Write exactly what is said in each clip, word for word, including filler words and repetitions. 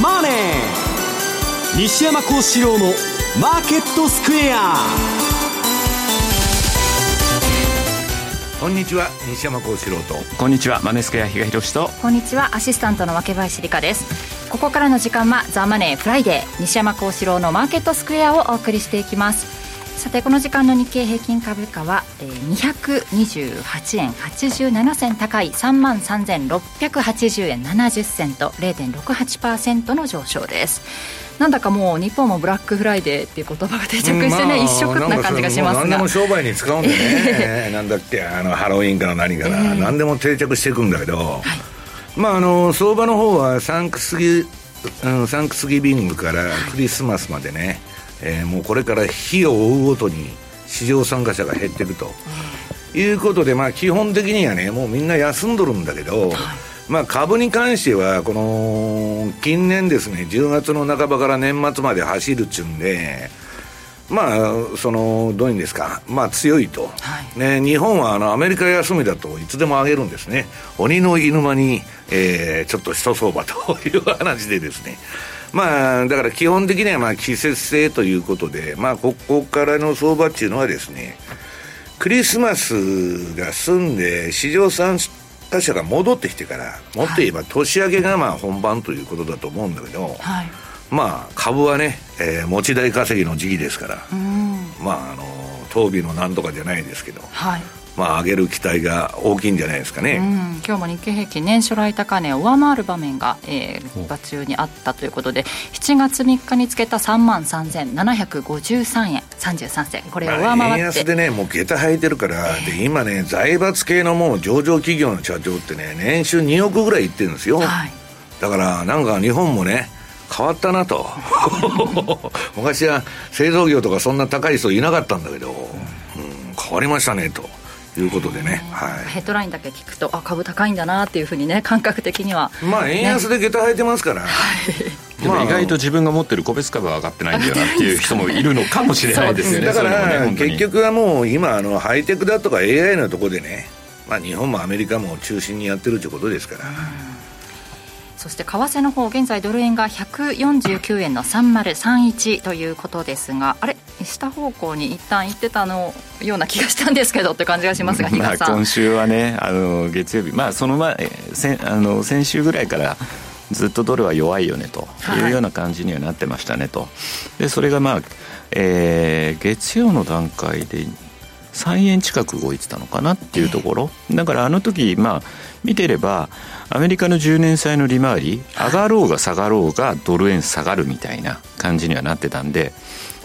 マネー、西山幸四郎のマーケットスクエア。こんにちは、西山幸四郎と。こんにちは、マネースクエア比嘉博士と。こんにちは、アシスタントの脇林理香です。ここからの時間はザ・マネーフライデー、西山幸四郎のマーケットスクエアをお送りしていきます。さて、この時間の日経平均株価はにひゃくにじゅうはちえんはちじゅうななせん高い さんまんさんぜんろっぴゃくはちじゅうえんななじゅっせんと れいてんろくはちパーセント の上昇です。なんだかもう日本もブラックフライデーっていう言葉が定着してね、まあ、一色な感じがしますが、何でも商売に使うんでねなんだっけ、あのハロウィンから何から、えー、何でも定着していくんだけど、はい、まああの相場の方はサンクスギ、うん、サンクスギビングからクリスマスまでね、はい、えー、もうこれから日を追うごとに市場参加者が減っていくということで、まあ、基本的にはねもうみんな休んどるんだけど、まあ、株に関してはこの近年ですね、じゅうがつの半ばから年末まで走るっちゅうんで、まあそのどういうんですか、まあ強いと、はいね、日本はあのアメリカ休みだといつでも上げるんですね。鬼の犬間に、えー、ちょっと一相場という話でですね、まあだから基本的にはまあ季節性ということで、まあここからの相場っていうのはですね、クリスマスが済んで市場参加者が戻ってきてから、もっと言えば年明けがまあ本番ということだと思うんだけど、はい、まあ株はね、えー、持ち代稼ぎの時期ですから、うん、まああの当日のなんとかじゃないですけど、はい、まあ、上げる期待が大きいんじゃないですかね。うん、今日も日経平均年初来高値を上回る場面が、えー、場中にあったということで、しちがつみっかにつけた さんまんさんぜんななひゃくごじゅうさんえんさんじゅうさんせん、これを上回って、まあ、円安でねもう下駄履いてるから、えー、で今ね財閥系のもう上場企業の社長ってね年収におくぐらいいってるんですよ、はい、だからなんか日本もね変わったなと昔は製造業とかそんな高い人いなかったんだけど、うんうん、変わりましたねということでね、はい、ヘッドラインだけ聞くと、あ株高いんだなっていうふうにね感覚的には、まあ円安で下駄履いてますから、はい、でも意外と自分が持ってる個別株は上がってないんだよなっていう人もいるのかもしれないですよね。だから結局はもう今あのハイテクだとか エーアイ のところでね、まあ、日本もアメリカも中心にやってるということですから、うん、そして為替の方、現在ドル円がひゃくよんじゅうきゅうえんのさんまるさんいちということですが、あれ下方向に一旦行ってたのような気がしたんですけどって感じがしますが、日賀さん、まあ、今週はねあの月曜日、まあ、その前せあの先週ぐらいからずっとドルは弱いよねというような感じにはなってましたねと、でそれが、まあえー、月曜の段階でさんえん近く動いてたのかなっていうところ、えー、だからあの時、まあ、見てればアメリカのじゅうねん債の利回り上がろうが下がろうがドル円下がるみたいな感じにはなってたんで、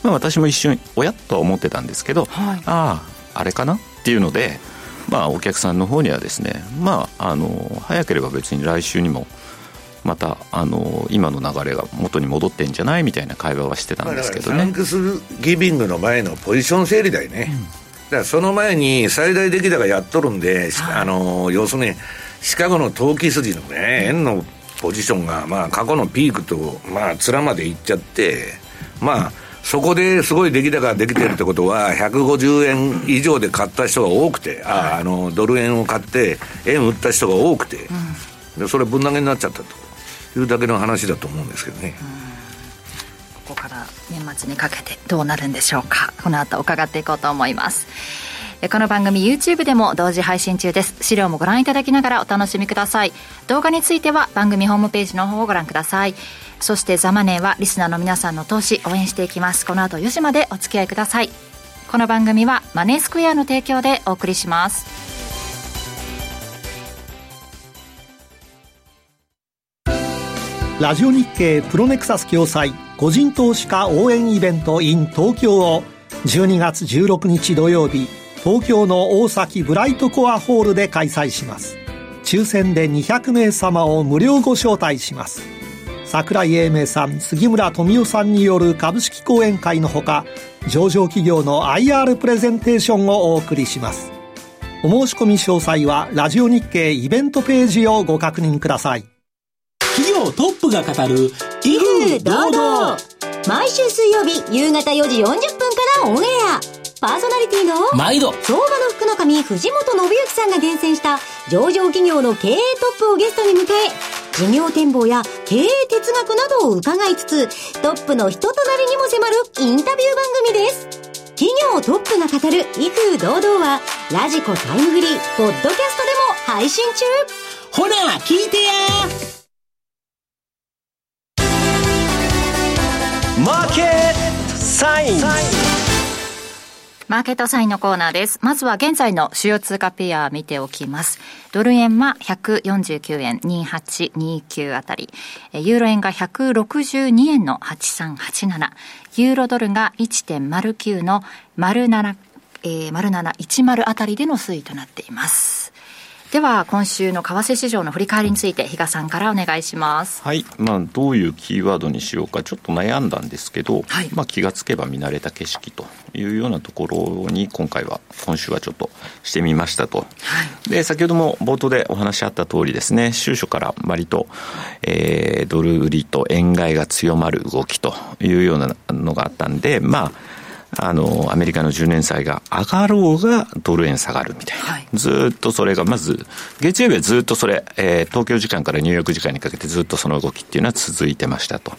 まあ、私も一瞬おやっとは思ってたんですけど、はい、あああれかなっていうので、まあ、お客さんの方にはですね、まあ、あの早ければ別に来週にもまたあの今の流れが元に戻ってんじゃないみたいな会話はしてたんですけどね。サンクスギビングの前のポジション整理だよね、うん、だからその前に最大出来高やっとるんで、はい、あの要するにシカゴの投機筋の、ね、円のポジションが、まあ、過去のピークと、まあ、面までいっちゃって、まあ、そこですごい出来高ができてるってことはひゃくごじゅうえん以上で買った人が多くて、あ、はい、あのドル円を買って円売った人が多くて、うん、でそれぶん投げになっちゃったというだけの話だと思うんですけどね、うん、ここから年末にかけてどうなるんでしょうか。この後伺っていこうと思います。この番組 YouTube でも同時配信中です。資料もご覧いただきながらお楽しみください。動画については番組ホームページの方をご覧ください。そしてザマネーはリスナーの皆さんの投資応援していきます。この後よじまでお付き合いください。この番組はマネースクエアの提供でお送りします。ラジオ日経プロネクサス共催個人投資家応援イベント in 東京をじゅうにがつじゅうろくにち土曜日、東京の大崎ブライトコアホールで開催します。抽選でにひゃくめいさまを無料ご招待します。櫻井英明さん、杉村富夫さんによる株式講演会のほか、上場企業の アイアール プレゼンテーションをお送りします。お申し込み詳細はラジオ日経イベントページをご確認ください。企業トップが語る威風堂々、毎週水曜日夕方よじよんじゅっぷんからオンエア。パーソナリティの毎度相場の福の神藤本信之さんが厳選した上場企業の経営トップをゲストに迎え、事業展望や経営哲学などを伺いつつ、トップの人となりにも迫るインタビュー番組です。企業トップが語る威風堂々はラジコタイムフリーポッドキャストでも配信中。ほら聞いてやーマーケットサイン。マーケットサインのコーナーです。まずは現在の主要通貨ペア見ておきます。ドル円はひゃくよんじゅうきゅうえんにじゅうはちにじゅうきゅうあたり、ユーロ円がひゃくろくじゅうにえんのはちさんはちなな、ユーロドルが いちてんまるきゅうのまるなな、えー、まるなないちまるあたりでの推移となっています。では今週の為替市場の振り返りについて比嘉さんからお願いします。はい、まあ、どういうキーワードにしようかちょっと悩んだんですけど、はい、まあ、気がつけば見慣れた景色というようなところに今回は今週はちょっとしてみましたと、はい、で先ほども冒頭でお話しあった通りですね、週初から割と、えー、ドル売りと円買いが強まる動きというようなのがあったんで、まああのアメリカのじゅうねん債が上がろうがドル円下がるみたいな、はい、ずっとそれがまず月曜日はずっとそれ、えー、東京時間からニューヨーク時間にかけてずっとその動きっていうのは続いてましたと。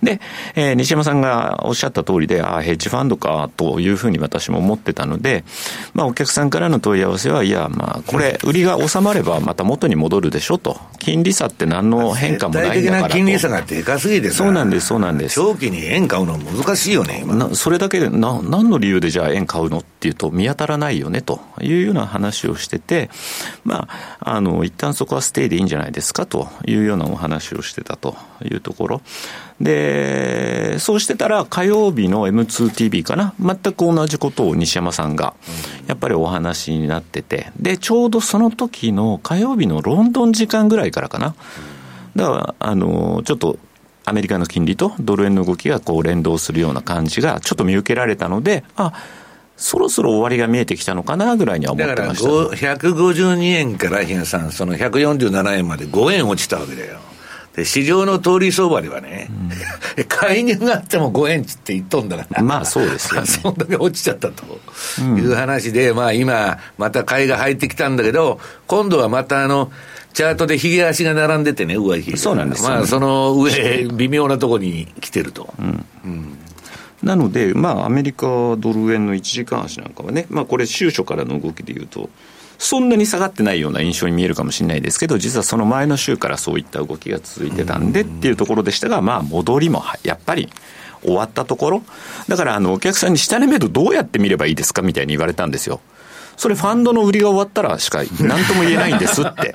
で、えー、西山さんがおっしゃった通りで、あ、ヘッジファンドかというふうに私も思ってたので、まあ、お客さんからの問い合わせは、いや、まあ、これ売りが収まればまた元に戻るでしょと、金利差って何の変化もないんだからと。絶対的な金利差がでかすぎてさ。そうなんです、そうなんです。長期に円買うの難しいよね今な。それだけでな何の理由でじゃあ円買うのっていうと見当たらないよねというような話をしてて、まあ、あの一旦そこはステイでいいんじゃないですかというようなお話をしてたというところで、そうしてたら火曜日の エムツーティーブイ かな、全く同じことを西山さんがやっぱりお話になってて、でちょうどその時の火曜日のロンドン時間ぐらいからかな、だからあのちょっとアメリカの金利とドル円の動きがこう連動するような感じがちょっと見受けられたので、あ、そろそろ終わりが見えてきたのかなぐらいには思ってました、ね、だからひゃくごじゅうにえんから日野さんそのひゃくよんじゅうななえんまでごえん落ちたわけだよ。で市場の通り相場ではね、うん、介入があってもごえんちって言っとんだから、まあそうですよねそんだけ落ちちゃったという話で、うん、まあ今また買いが入ってきたんだけど、今度はまたあのチャートでひげ足が並んでてね、上ひげ。そうなんですよね。まあ、その上、微妙なところに来てると。うんうん、なので、まあ、アメリカドル円のいちじかん足なんかはね、まあ、これ、週初からの動きでいうと、そんなに下がってないような印象に見えるかもしれないですけど、実はその前の週からそういった動きが続いてたんでっていうところでしたが、まあ、戻りもやっぱり終わったところ、だからあのお客さんに下値目処どうやって見ればいいですかみたいに言われたんですよ。それファンドの売りが終わったらしか何とも言えないんですって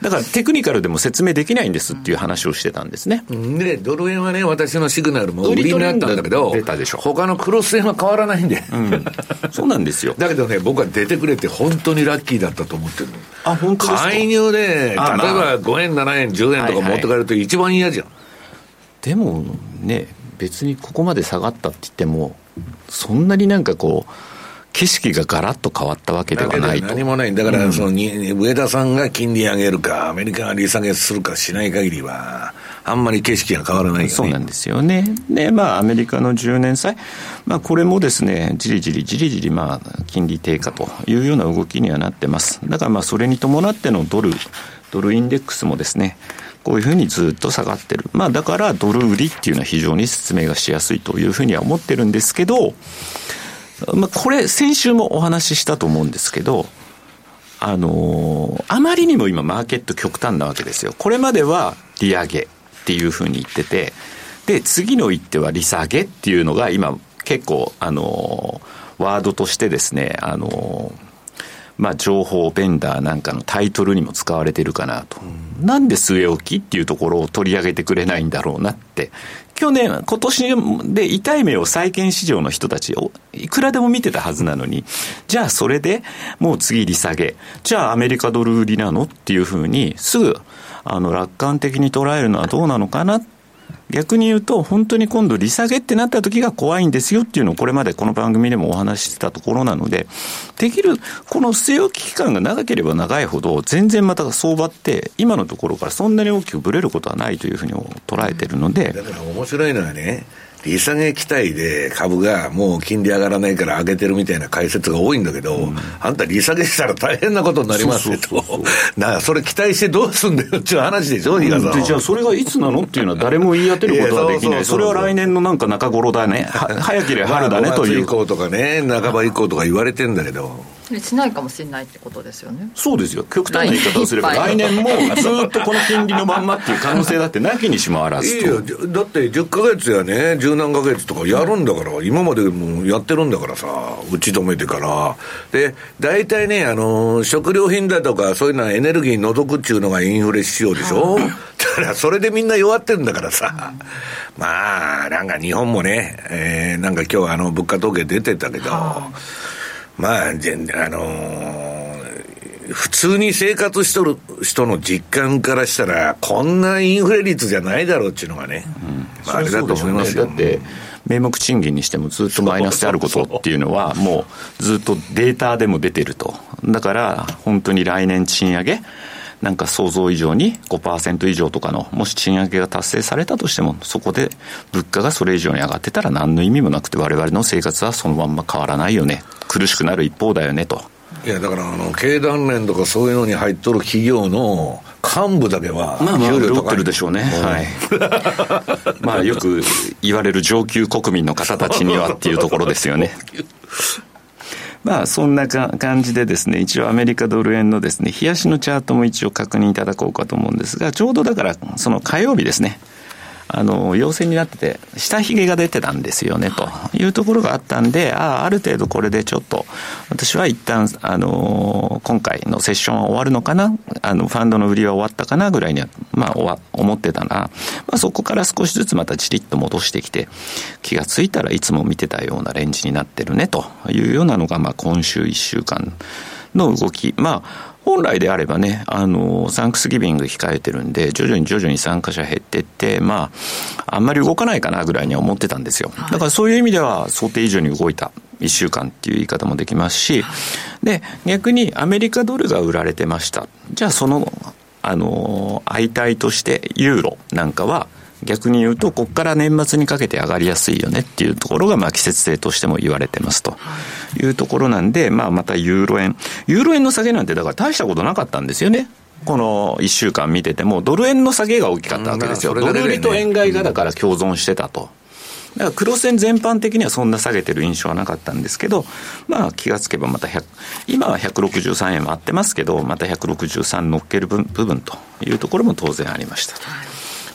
だからテクニカルでも説明できないんですっていう話をしてたんですね。でドル円はね、私のシグナルも売りになったんだけど、他のクロス円は変わらないんで、うん、そうなんですよだけどね、僕は出てくれて本当にラッキーだったと思ってる。あ、本当ですか。介入で例えばごえんななえんじゅうえんとか持ってかれると一番嫌じゃん、はいはい、でもね別にここまで下がったって言ってもそんなになんかこう景色がガラッと変わったわけではないと。何もない。だからその、うん、上田さんが金利上げるかアメリカが利下げするかしない限りはあんまり景色が変わらないよね。そうなんですよね。で、まあ、アメリカのじゅうねん債、まあ、これもですねじりじりじりじり、まあ、金利低下というような動きにはなってます。だからまあそれに伴ってのドルドルインデックスもですねこういうふうにずっと下がってる、まあ、だからドル売りっていうのは非常に説明がしやすいというふうには思ってるんですけど、まあ、これ先週もお話ししたと思うんですけど、あのー、あまりにも今マーケット極端なわけですよ。これまでは利上げっていうふうに言ってて、で次の一手は利下げっていうのが今結構、あのー、ワードとしてですね、あのーまあ、情報ベンダーなんかのタイトルにも使われてるかなと、うん、なんで据え置きっていうところを取り上げてくれないんだろうなって去年今年で痛い目を債券市場の人たちをいくらでも見てたはずなのに、じゃあそれでもう次利下げ、じゃあアメリカドル売りなのっていうふうにすぐあの楽観的に捉えるのはどうなのかな。逆に言うと本当に今度利下げってなった時が怖いんですよっていうのをこれまでこの番組でもお話ししてたところなので、できるこの据え置き期間が長ければ長いほど全然また相場って今のところからそんなに大きくぶれることはないというふうに捉えてるので、だから面白いのはね、利下げ期待で株がもう金利上がらないから上げてるみたいな解説が多いんだけど、うん、あんた利下げしたら大変なことになりますねと。なあ、それ期待してどうすんだよっていう話でしょ、うん、日賀さん。で、じゃあそれがいつなのっていうのは誰も言い当てることはできない。それは来年のなんか中頃だね、早ければ春だねという。ごがつ以降とかね、半ば以降とか言われてんだけど。しないかもしれないってことですよね。そうですよ。極端な言い方をすれば来年もずっとこの金利のまんまっていう可能性だってなきにしもあらずと。いいよ、だってじゅっかげつやね、十何ヶ月とかやるんだから、うん、今までもやってるんだからさ、打ち止めてからで、大体ね、あの食料品だとかそういうのはエネルギー除くっていうのがインフレ仕様でしょ、はい、だからそれでみんな弱ってるんだからさ、うん、まあなんか日本もね、えー、なんか今日あの物価統計出てたけど、はい、まあ、あのー、普通に生活しとる人の実感からしたらこんなインフレ率じゃないだろうっていうのがね、うん、まあ、あれだと思いますよ。だって名目賃金にしてもずっとマイナスであることっていうのはもうずっとデータでも出てると。だから本当に来年賃上げなんか想像以上に ごパーセント 以上とかの、もし賃上げが達成されたとしても、そこで物価がそれ以上に上がってたら何の意味もなくて、我々の生活はそのまんま変わらないよね、苦しくなる一方だよねと。いや、だからあの経団連とかそういうのに入っとる企業の幹部だけは給料高いんでしょうね、はい、まあよく言われる上級国民の方たちにはっていうところですよね。まあそんなか感じでですね、一応アメリカドル円のですね、日足のチャートも一応確認いただこうかと思うんですが、ちょうどだからその火曜日ですね、あの陽線になってて下髭が出てたんですよねというところがあったんで、ああ、ある程度これでちょっと私は一旦あの今回のセッションは終わるのかな、あのファンドの売りは終わったかなぐらいにはまあ思ってたら、まあ、そこから少しずつまたじりっと戻してきて、気がついたらいつも見てたようなレンジになってるねというようなのが、まあ今週いっしゅうかんの動き。まあ本来であればね、あのサンクスギビング控えてるんで、徐々に徐々に参加者減ってって、まああんまり動かないかなぐらいには思ってたんですよ。だからそういう意味では想定以上に動いたいっしゅうかんっていう言い方もできますし、で逆にアメリカドルが売られてました。じゃあそのあの相対としてユーロなんかは。逆に言うとここから年末にかけて上がりやすいよねっていうところが、まあ季節性としても言われてますというところなんで、まあまたユーロ円ユーロ円の下げなんてだから大したことなかったんですよね。このいっしゅうかん見ててもドル円の下げが大きかったわけですよ。ドル売りと円買いがだから共存してたと。だからクロス円全般的にはそんな下げてる印象はなかったんですけど、まあ気がつけばまたひゃく、今はひゃくろくじゅうさんえん割ってますけど、またひゃくろくじゅうさん乗っける部分というところも当然ありました。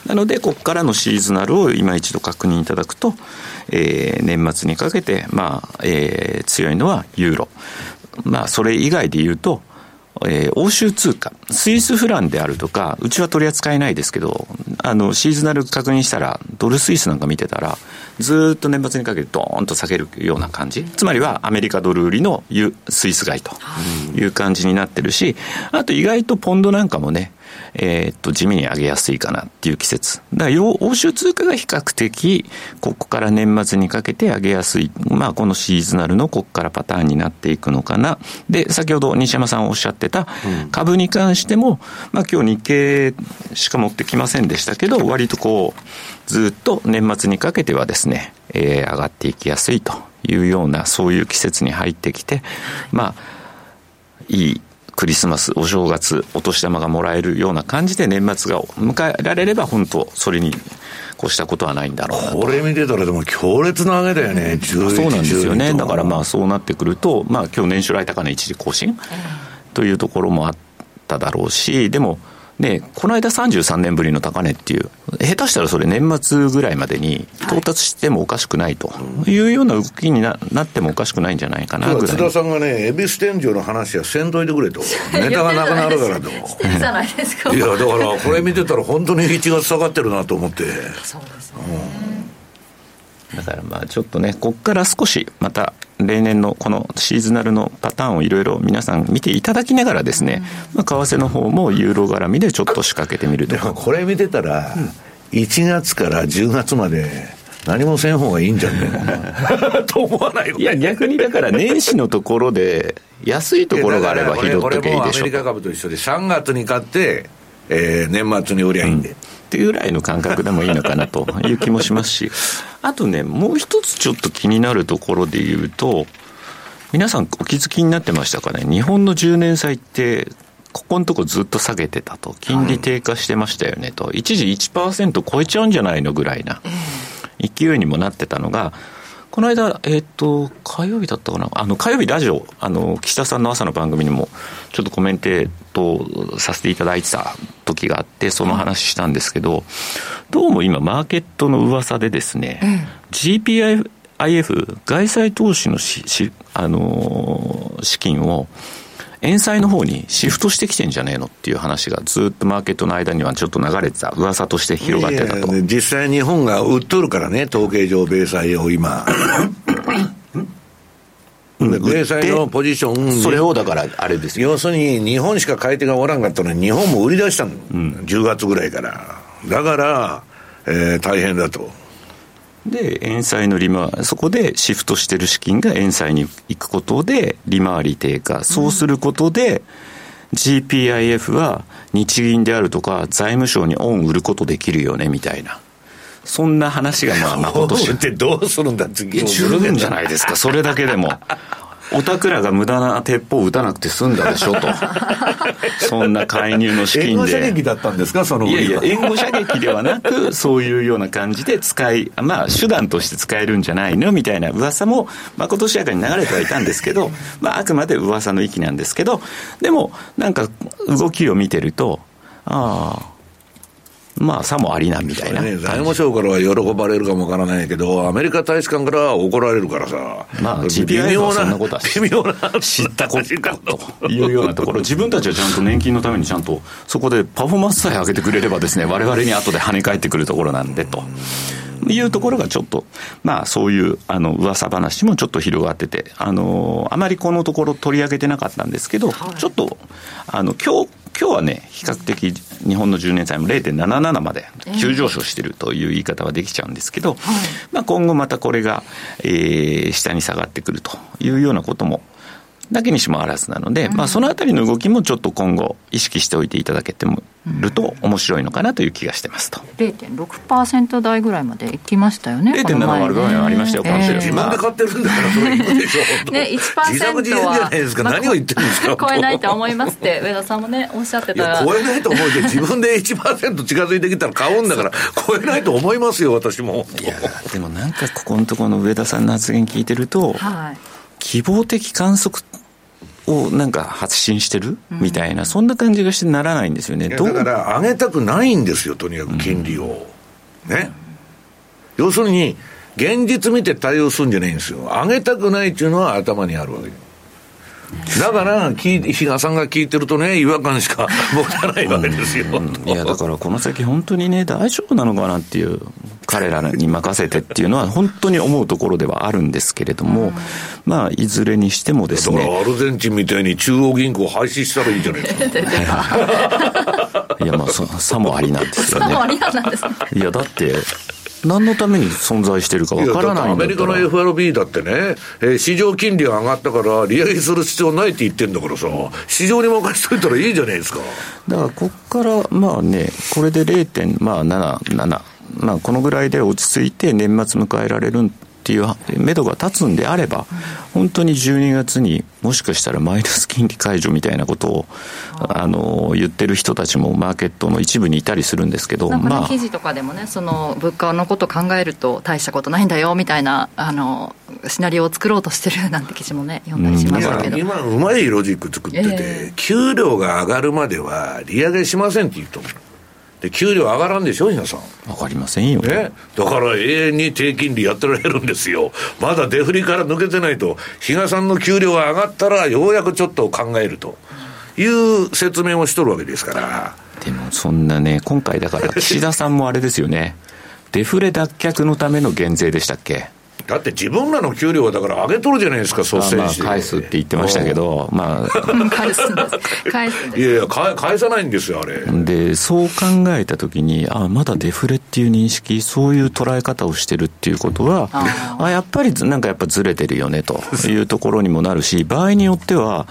なのでここからのシーズナルを今一度確認いただくと、えー、年末にかけて、まあえー、強いのはユーロ、まあ、それ以外で言うと、えー、欧州通貨スイスフランであるとか、うちは取り扱いないですけど、あのシーズナル確認したらドルスイスなんか見てたらずっと年末にかけてドーンと下げるような感じ、つまりはアメリカドル売りのスイス買いという感じになってるし、あと意外とポンドなんかもね、えー、っと地味に上げやすいかなっていう季節だから、欧州通貨が比較的ここから年末にかけて上げやすい、まあこのシーズナルのここからパターンになっていくのかな。で先ほど西山さんおっしゃってた株に関しても、まあ今日日経しか持ってきませんでしたけど、割とこうずっと年末にかけてはですね、えー、上がっていきやすいというような、そういう季節に入ってきて、まあいいクリスマス、お正月、お年玉がもらえるような感じで年末が迎えられれば、本当それに越したことはないんだろうなと。これ見てたらでも強烈な上げだよね、じゅういち、そうなんですよね。だからまあそうなってくると、まあ今日年初来高値一時更新というところもあっただろうし、でもね、この間さんじゅうさんねんぶりの高値っていう、下手したらそれ年末ぐらいまでに到達してもおかしくないというような動きに な, なってもおかしくないんじゃないかなぐらい。津田さんがね、恵比寿天井の話はせんといてくれと、ネタがなくなるからとしてるじゃないですか。いやだからこれ見てたら本当にいちがつ下がってるなと思って。そうですね、うん、だからまあちょっとね、こっから少しまた例年のこのシーズナルのパターンをいろいろ皆さん見ていただきながらですね、まあ、為替の方もユーロ絡みでちょっと仕掛けてみるとか。これ見てたらいちがつからじゅうがつまで何もせん方がいいんじゃねえと思わないよ。いや逆にだから年始のところで安いところがあれば拾っとけばいいでしょ。これもアメリカ株と一緒でさんがつに買って、えー、年末に売りゃいいんで、うんっていうぐらいの感覚でもいいのかなという気もしますし、あとね、もう一つちょっと気になるところで言うと、皆さんお気づきになってましたかね。日本のじゅうねん債ってここのとこずっと下げてたと、金利低下してましたよねと、はい、一時 いちパーセント 超えちゃうんじゃないのぐらいな勢いにもなってたのが、この間、えー、と火曜日だったかな、あの火曜日ラジオ、あの岸田さんの朝の番組にもちょっとコメンテートさせていただいてた時があって、その話したんですけど、どうも今マーケットの噂でですね、うん、ジーピーアイエフ 外債投資のしし、あのー、資金を円債の方にシフトしてきてんじゃねえのっていう話がずっとマーケットの間にはちょっと流れてた、噂として広がってたと。いや実際日本が売っとるからね、統計上米債を今米債のポジション、それをだからあれですよ、要するに日本しか買い手がおらんかったのに日本も売り出したの、うん、じゅうがつぐらいからだから、えー、大変だと。で円債の利回り、そこでシフトしてる資金が円債に行くことで利回り低下、そうすることで ジーピーアイエフ は日銀であるとか財務省にオン売ることできるよねみたいな、そんな話がまあまことしってどうするんだ次。十分じゃないですかそれだけでも。おたくらが無駄な鉄砲を打たなくて済んだでしょとそんな介入の資金で。援護射撃だったんですかその。いやいや、援護射撃ではなくそういうような感じで使い、まあ手段として使えるんじゃないのみたいな噂もまことしやかに流れてはいたんですけど、まああくまで噂の域なんですけど、でもなんか動きを見てると、ああまあ差もありなみたいな、ね、財務省からは喜ばれるかもわからないけどアメリカ大使館からは怒られるからさ、まあ、ジーピーアイエフ はそんなことは微妙な知ったことというようなところ自分たちはちゃんと年金のためにちゃんとそこでパフォーマンスさえ上げてくれればですね、我々に後で跳ね返ってくるところなんでというところがちょっと、まあそういうあの噂話もちょっと広がってて、あのあまりこのところ取り上げてなかったんですけど、ちょっとあの今日今日はね、比較的日本のじゅうねん債も ゼロ点七七 まで急上昇しているという言い方はできちゃうんですけど、まあ今後またこれがえ下に下がってくるというようなこともだけにしもあらずなので、まあそのあたりの動きもちょっと今後意識しておいていただけてもると面白いのかなという気がしてますと。 ゼロ点六パーセント 台ぐらいまで行きましたよね。 ゼロ点七 割ぐらいありましたよ、えー、今週、えー、自分で買ってるんだからそれ行くでしょね、 いちパーセント は、まあ、何を言ってるんですか。超えないと思いますって上田さんもねおっしゃってたら、いや超えないと思うけど自分で いちパーセント 近づいてきたら買うんだから超えないと思いますよ私も。いやでもなんかここのところの上田さんの発言聞いてると、はい、希望的観測をなんか発信してるみたいな、うん、そんな感じがしてならないんですよね。だから上げたくないんですよとにかく金利を、うん、ね、要するに現実見て対応するんじゃないんですよ。上げたくないっていうのは頭にあるわけだから比嘉さんが聞いてるとね違和感しか持たないわけですよ、うんうん、いやだからこの先本当にね大丈夫なのかなっていう、彼らに任せてっていうのは本当に思うところではあるんですけれども、うん、まあいずれにしてもですね、だからアルゼンチンみたいに中央銀行廃止したらいいんじゃないですかいやまあさもありなんですよね。さもありなんですね。いやだって何のために存在してるかわからないんだから。アメリカの エフアールビー だってね、えー、市場金利が上がったから利上げする必要ないって言ってんだからさ、市場に任せといたらいいじゃないですか。だからここからまあね、これで ゼロ点七七、まあ、このぐらいで落ち着いて年末迎えられるっていう目処が立つんであれば、本当にじゅうにがつにもしかしたらマイナス金利解除みたいなことをあの言ってる人たちもマーケットの一部にいたりするんですけど、なんかね、まあ、記事とかでもね、その物価のことを考えると大したことないんだよみたいなあのシナリオを作ろうとしてるなんて記事もね読んだりしましたけど、うん、今うまいロジック作ってて、えー、給料が上がるまでは利上げしませんって言うと思う。で給料上がらんでしょ皆さん。上がりませんよ、ね、だから永遠に低金利やってられるんですよ。まだデフリから抜けてないと、比嘉さんの給料が上がったらようやくちょっと考えるという説明をしとるわけですから。でもそんなね、今回だから岸田さんもあれですよねデフレ脱却のための減税でしたっけだって自分らの給料はだから上げとるじゃないですか、率先して、まあ、返すって言ってましたけど、まあ、返すんです返すんですいやいや返さないんですよあれで。そう考えたときに、あまだデフレっていう認識、そういう捉え方をしてるっていうことは、ああやっぱりなんかやっぱずれてるよねというところにもなるし、場合によっては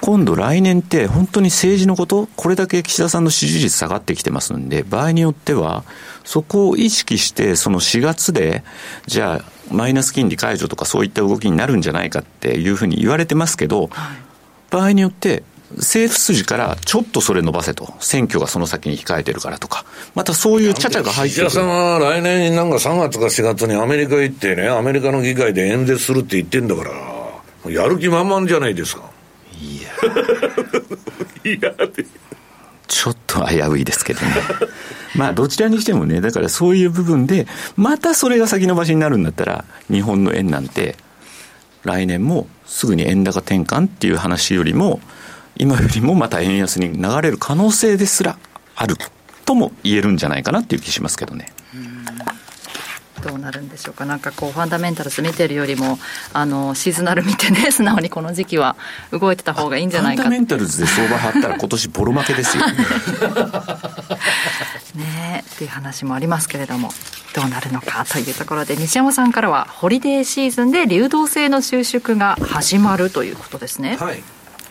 今度来年って本当に政治のこと、これだけ岸田さんの支持率下がってきてますんで、場合によってはそこを意識してそのしがつでじゃあマイナス金利解除とかそういった動きになるんじゃないかっていうふうに言われてますけど、場合によって政府筋からちょっとそれ伸ばせと、選挙がその先に控えてるからとか、またそういうちゃちゃが入ってくる。岸田さんは来年なんかさんがつかしがつにアメリカ行ってね、アメリカの議会で演説するって言ってんだからやる気満々じゃないですか。いやいやちょっと危ういですけどねまあどちらにしてもね、だからそういう部分でまたそれが先延ばしになるんだったら、日本の円なんて来年もすぐに円高転換っていう話よりも、今よりもまた円安に流れる可能性ですらあるとも言えるんじゃないかなっていう気しますけどね。どうなるんでしょうか。なんかこうファンダメンタルス見てるよりも、あのシーズナル見てね、素直にこの時期は動いてた方がいいんじゃないか。ファンダメンタルズで相場張ったら今年ボロ負けですよねえっていう話もありますけれども、どうなるのかというところで、西山さんからはホリデーシーズンで流動性の収縮が始まるということですね。はい、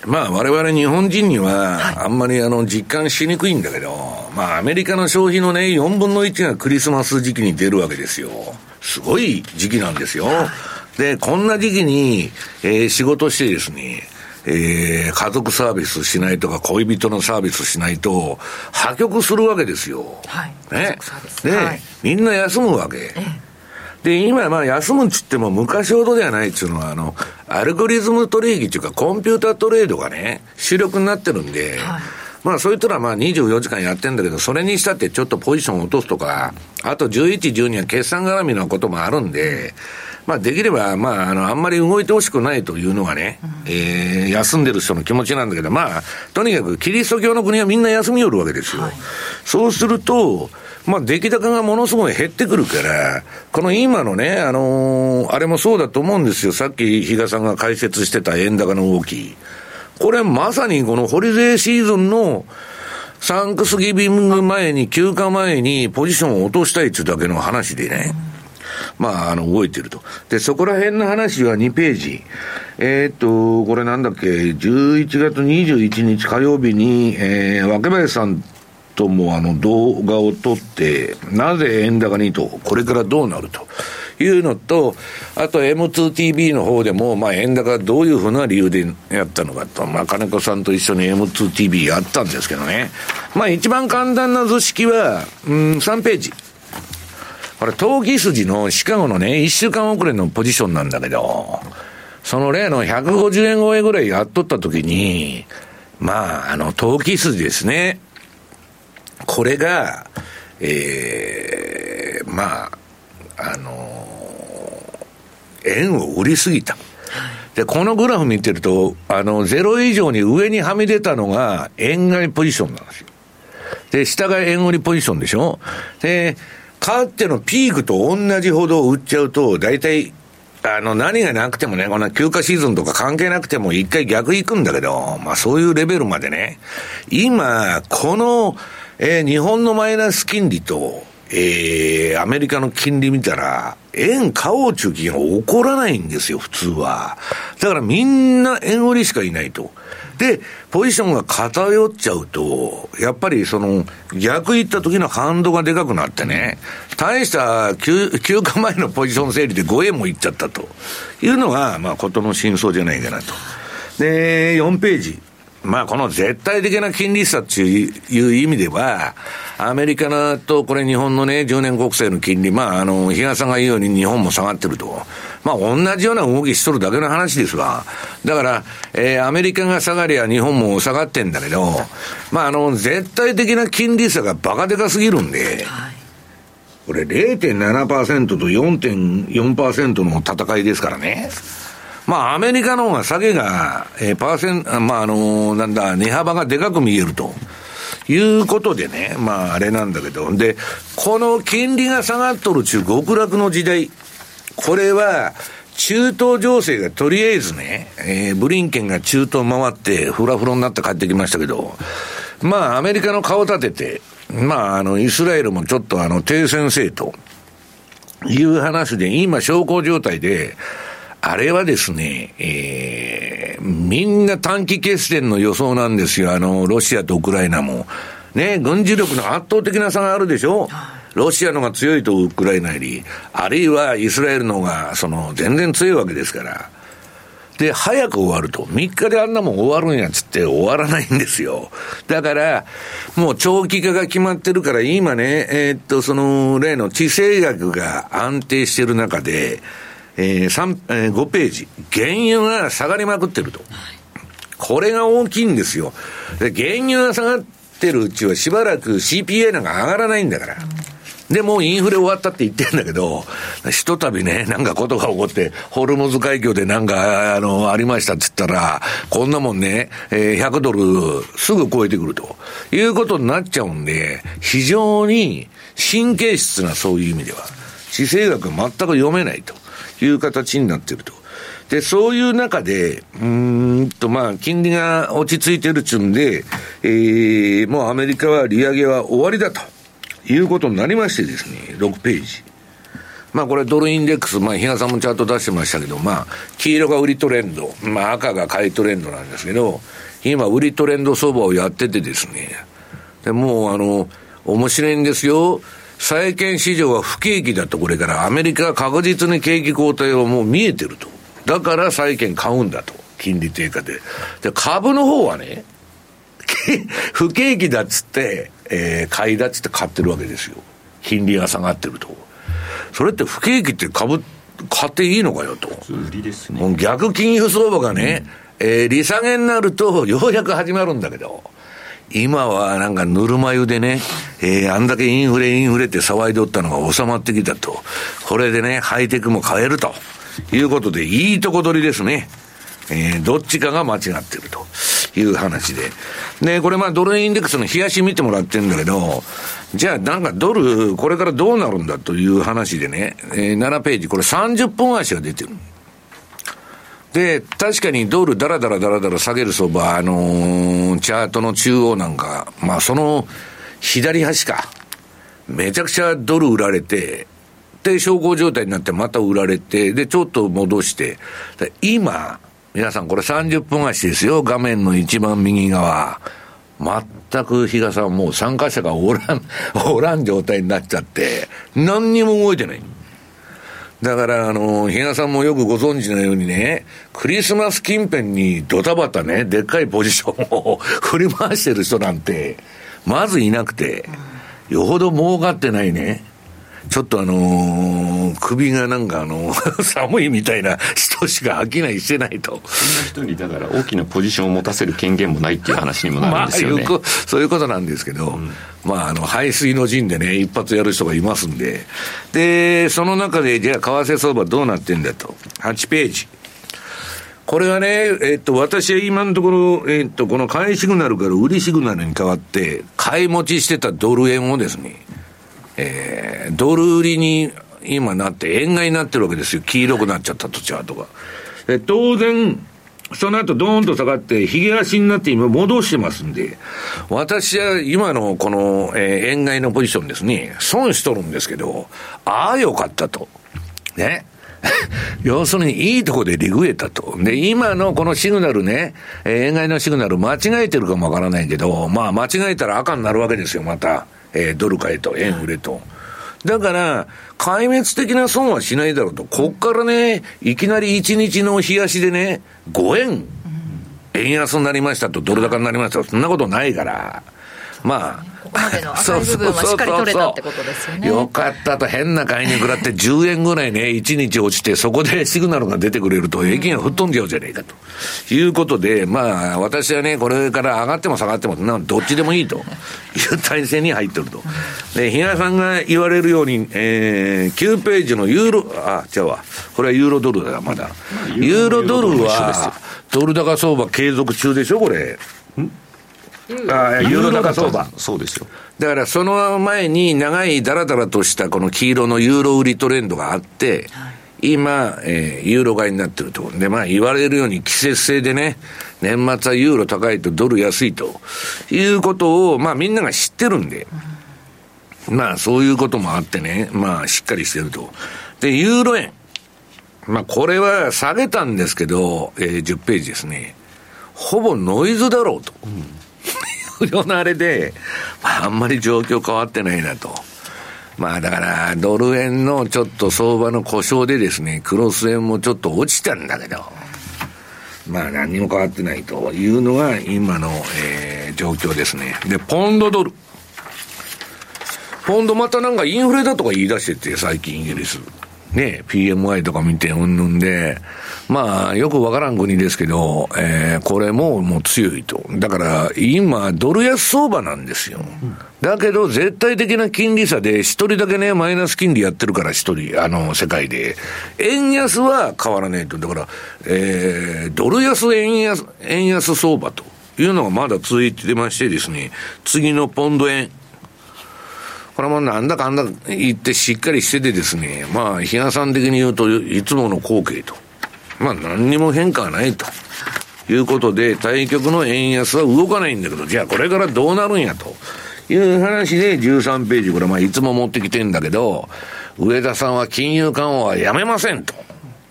まあ我々日本人にはあんまりあの実感しにくいんだけど、まあアメリカの消費のねよんぶんのいちがクリスマス時期に出るわけですよ。すごい時期なんですよ。でこんな時期にえ仕事してですね、え家族サービスしないとか恋人のサービスしないと破局するわけですよ。ね。でみんな休むわけ。で今まあ休むっつっても昔ほどではないっつうのは、あのアルゴリズム取引っていうかコンピュータートレードがね主力になってるんで、はい、まあそういったのはまあにじゅうよじかんやってんだけど、それにしたってちょっとポジション落とすとか、あとじゅういち、じゅうには決算絡みのこともあるんで、まあできればまああのあんまり動いてほしくないというのがね、うん、えー、休んでる人の気持ちなんだけど、まあとにかくキリスト教の国はみんな休みよるわけですよ。はい、そうするとまあ、出来高がものすごい減ってくるから、この今のね、あのー、あれもそうだと思うんですよ。さっき比嘉さんが解説してた円高の動き。これまさにこのホリデーシーズンのサンクスギビング前に、休暇前にポジションを落としたいっていうだけの話でね。まあ、あの、動いてると。で、そこら辺の話はにページ。えー、っと、これなんだっけ、じゅういちがつにじゅういちにち火曜日に、えー、若林さん、ともあの動画を撮って、なぜ円高にと、これからどうなるというのと、あと エムツーティービー の方でも、まあ、円高はどういうふうな理由でやったのかと、まあ、金子さんと一緒に エムツーティービー やったんですけどね、まあ、一番簡単な図式は、うん、さんページ、これ投機筋のシカゴのねいっしゅうかん遅れのポジションなんだけど、その例のひゃくごじゅうえん超えぐらいやっとった時に、まああの投機筋ですね、これが、えー、まあ、あのー、円を売りすぎた。で、このグラフ見てると、あの、ゼロ以上に上にはみ出たのが円買いポジションなんですよ。で、下が円売りポジションでしょ。で、買ってのピークと同じほど売っちゃうと、大体、あの、何がなくてもね、この休暇シーズンとか関係なくても一回逆行くんだけど、まあそういうレベルまでね、今、この、えー、日本のマイナス金利と、えー、アメリカの金利見たら、円買おう中金が起こらないんですよ、普通は。だからみんな円売りしかいないと。で、ポジションが偏っちゃうと、やっぱりその、逆行った時の反動がでかくなってね、大した休暇前のポジション整理でごえんもいっちゃったというのが、まあ、ことの真相じゃないかなと。で、よんページ。まあこの絶対的な金利差という意味では、アメリカのとこれ日本のねじゅうねん国債の金利、まああの日嘉さんが言うように日本も下がってると、まあ同じような動きしとるだけの話ですわ。だから、えー、アメリカが下がりゃ日本も下がってんだけど、まああの絶対的な金利差がバカでかすぎるんで、これ れいてんななパーセント と よんてんよんパーセント の戦いですからね。まあ、アメリカの方が下げが、えー、パーセン、まあ、あのー、なんだ、値幅がでかく見えるということでね、まあ、あれなんだけど、で、この金利が下がっとる中、極楽の時代、これは中東情勢がとりあえずね、えー、ブリンケンが中東回ってフラフラになって帰ってきましたけど、まあアメリカの顔立てて、まああのイスラエルもちょっとあの停戦せえという話で今小康状態で、あれはですね、えー、みんな短期決戦の予想なんですよ。あのロシアとウクライナもね、軍事力の圧倒的な差があるでしょ。ロシアの方が強いとウクライナより、あるいはイスラエルの方がその全然強いわけですから。で早く終わると、みっかであんなもん終わるんやつって終わらないんですよ。だからもう長期化が決まってるから、今ね、えー、っとその例の地政学が安定してる中で、えーさんえー、ごページ、原油が下がりまくってると、これが大きいんですよ。で原油が下がってるうちはしばらく シーピーアイ なんか上がらないんだから、でもうインフレ終わったって言ってるんだけど、ひとたびね、なんかことが起こってホルムズ海峡でなんかあのありましたって言ったら、こんなもんね、えー、ひゃくドルすぐ超えてくるということになっちゃうんで、非常に神経質な、そういう意味では地政学全く読めないという形になっていると。でそういう中で、うーんとまあ金利が落ち着いてるっちゅうんで、えー、もうアメリカは利上げは終わりだということになりましてですね、ろくページ、まあこれドルインデックス、まあ日嘉さんもチャート出してましたけど、まあ黄色が売りトレンド、まあ赤が買いトレンドなんですけど、今売りトレンド相場をやっててですね、でもうあの面白いんですよ。債券市場は不景気だと、これからアメリカは確実に景気後退はもう見えてると、だから債券買うんだと、金利低下で。で株の方はね不景気だっつって、えー、買いだっつって買ってるわけですよ。金利が下がってると、それって不景気って株買っていいのかよと。売りですね。もう逆金融相場がね、うん、えー、利下げになるとようやく始まるんだけど、今はなんかぬるま湯でね、えー、あんだけインフレインフレって騒いどったのが収まってきたと。これでね、ハイテクも買えるということで、いいとこ取りですね。えー、どっちかが間違ってるという話で。で、これまあドルインデックスの冷やし見てもらってるんだけど、じゃあなんかドルこれからどうなるんだという話でね、えー、ななページ、これさんじゅっぽん足が出てる。で確かにドルダラダラダラダラ下げる相場、あのー、チャートの中央なんか、まあその左端か、めちゃくちゃドル売られて、で小康状態になってまた売られて、でちょっと戻して、今皆さんこれさんじゅっぷん足ですよ、画面の一番右側、全く日嘉さんもう参加者がおらんおらん状態になっちゃって、何にも動いてない。だから、あの、日嘉さんもよくご存知のようにね、クリスマス近辺にドタバタね、でっかいポジションを振り回してる人なんて、まずいなくて、よほど儲かってないね。ちょっとあのー、首がなんかあのー、寒いみたいな人しか商いしてないと。そんな人にだから大きなポジションを持たせる権限もないっていう話にもなるんですよね。まあ、そういうことなんですけど、うん、まああの背水の陣でね、一発やる人がいますんで、でその中でじゃあ為替相場どうなってんだと、はちページ。これはね、えっと、私は今のところ、えっと、この買いシグナルから売りシグナルに変わって、買い持ちしてたドル円をですね、えー、ドル売りに今なって円買いになってるわけですよ。黄色くなっちゃったと、チャートが。で当然その後ドーンと下がってひげ足になって今戻してますんで、私は今のこの、えー、円買いのポジションですね、損しとるんですけど、ああよかったとね要するにいいとこでリグエたと。で今のこのシグナルね、えー、円買いのシグナル間違えてるかもわからないけど、まあ間違えたら赤になるわけですよ、また。えー、ドル買いと円売れと。だから壊滅的な損はしないだろうと。こっからね、いきなりいちにちの日足でね、ごえん円安になりましたと、ドル高になりましたと、そんなことないから、まあここまでの赤い部分はしっかり取れたってことですよね。そうそうそうそう、よかったと。変な買いに食らってじゅうえんぐらいねいちにち落ちて、そこでシグナルが出てくれると平均が吹っ飛んじゃうじゃねえかということで、まあ私はね、これから上がっても下がってもなんどっちでもいいという体制に入ってると。で日嘉さんが言われるように、えー、きゅうページのユーロ、あ違うわ、これはユーロドルだ、まだユーロドルはドル高相場継続中でしょ、これんあユーロ高相場。そうですよ。だからその前に長いダラダラとしたこの黄色のユーロ売りトレンドがあって、はい、今、えー、ユーロ買いになってるところで、まあ言われるように季節性でね、年末はユーロ高いとドル安いということを、まあみんなが知ってるんで、まあそういうこともあってね、まあしっかりしてると。で、ユーロ円。まあこれは下げたんですけど、えー、じゅうページですね。ほぼノイズだろうと。うん、いうようなあれで、まああんまり状況変わってないなと。まあだからドル円のちょっと相場の故障でですね、クロス円もちょっと落ちたんだけど、まあ何も変わってないというのが今の、えー、状況ですね。で、ポンドドル。ポンドまたなんかインフレだとか言い出してて、最近イギリス。ね、ピーエムアイ とか見てうんぬんで、まあよくわからん国ですけど、えー、これももう強いと。だから今ドル安相場なんですよ。だけど絶対的な金利差で一人だけねマイナス金利やってるから、一人あの世界で円安は変わらないと。だから、えー、ドル安円安円安相場というのがまだ続いてましてですね、次のポンド円。これもなんだかんだ言ってしっかりしててですね、まあ、比嘉さん的に言うといつもの光景と。まあ、何にも変化がないということで、対局の円安は動かないんだけど、じゃあこれからどうなるんやという話でじゅうさんページ、これまあいつも持ってきてんだけど、植田さんは金融緩和はやめませんと。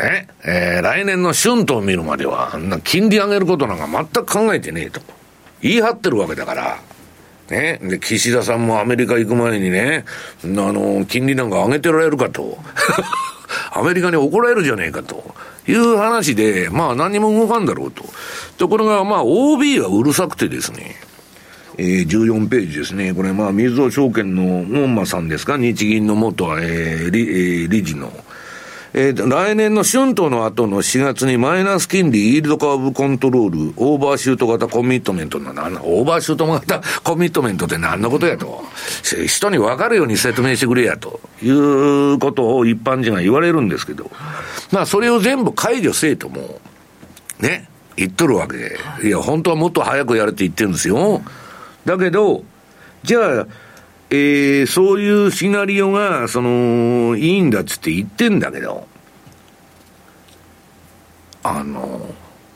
ね、えー、来年の春闘を見るまでは、あんな金利上げることなんか全く考えてねえと言い張ってるわけだから、ね、で岸田さんもアメリカ行く前にね、あの金利なんか上げてられるかとアメリカに怒られるじゃねえかという話で、まあ何も動かんだろうと。ところがまあ オービー がうるさくてですね、えー、じゅうよんページですね。これまあみずほ証券の門馬さんですか、日銀の元、えー 理, えー、理事の、えー、来年の春闘の後のしがつにマイナス金利イールドカーブコントロールオーバーシュート型コミットメントな、なんなオーバーシュート型コミットメントって何のことやと、人に分かるように説明してくれやということを一般人が言われるんですけど、まあそれを全部解除せえともね言っとるわけで、いや本当はもっと早くやれって言ってるんですよ。だけどじゃあ、えー、そういうシナリオがそのいいんだっつって言ってんだけど、あの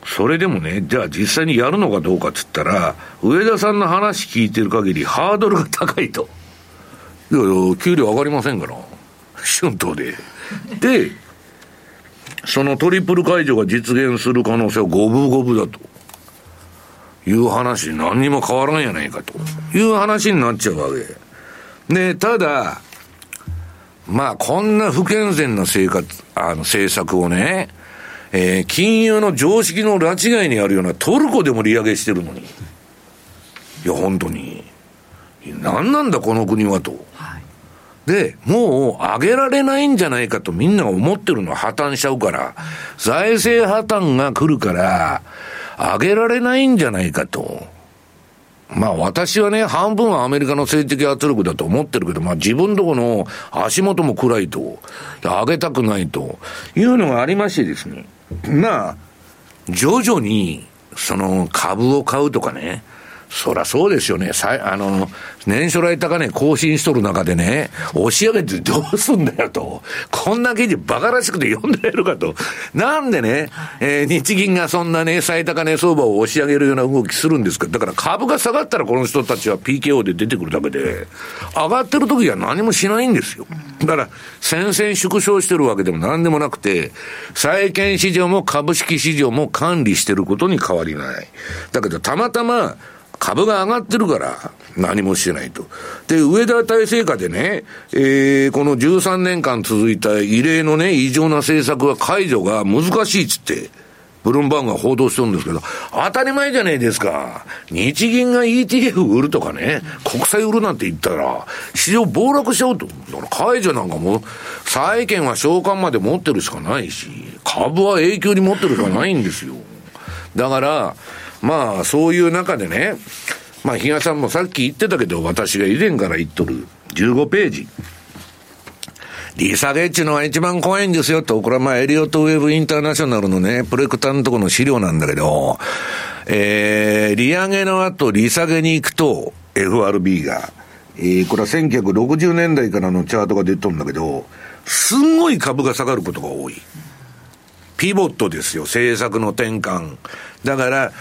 それでもね、じゃあ実際にやるのかどうかっつったら、上田さんの話聞いてる限りハードルが高いと。いやいや給料上がりませんから春闘でで、そのトリプル解除が実現する可能性は五分五分だという話で、何にも変わらんやないかという話になっちゃうわけね。ただ、まあ、こんな不健全な生活、あの、政策をね、えー、金融の常識の拉致外にあるようなトルコでも利上げしてるのに。いや、本当に。何なんだ、この国はと。はい、で、もう上げられないんじゃないかとみんなが思ってるのは破綻しちゃうから、財政破綻が来るから、上げられないんじゃないかと。まあ私はね、半分はアメリカの政治的圧力だと思ってるけど、まあ自分どこの足元も暗いと、上げたくないというのがありましてですね、まあ徐々にその株を買うとかね、そらそうですよね、あの年初来高値更新しとる中でね、押し上げてどうすんだよと、こんな記事バカらしくて読んでるかと。なんでね、えー、日銀がそんなね最高値相場を押し上げるような動きするんですか。だから株が下がったらこの人たちは ピーケーオー で出てくるだけで、上がってる時は何もしないんですよ。だから戦々縮小してるわけでも何でもなくて、債券市場も株式市場も管理してることに変わりない。だけどたまたま株が上がってるから何もしてないと。で、上田体制下でね、えー、このじゅうさんねんかん続いた異例のね異常な政策は解除が難しいっつってブルームバーグが報道してるんですけど、当たり前じゃないですか。日銀が イーティーエフ 売るとかね、国債売るなんて言ったら市場暴落しちゃうと。だから解除なんかも債券は償還まで持ってるしかないし、株は永久に持ってるしかないんですよ。だからまあそういう中でね、まあ比嘉さんもさっき言ってたけど、私が以前から言っとるじゅうごページ、利下げっちゅうのは一番怖いんですよと。これはまあエリオットウェーブインターナショナルのねプロジェクターのところの資料なんだけど、えー、利上げの後利下げに行くと エフアールビー が、えー、これはせんきゅうひゃくろくじゅうねんだいからのチャートが出とるんだけど、すんごい株が下がることが多い。ピボットですよ、政策の転換だから、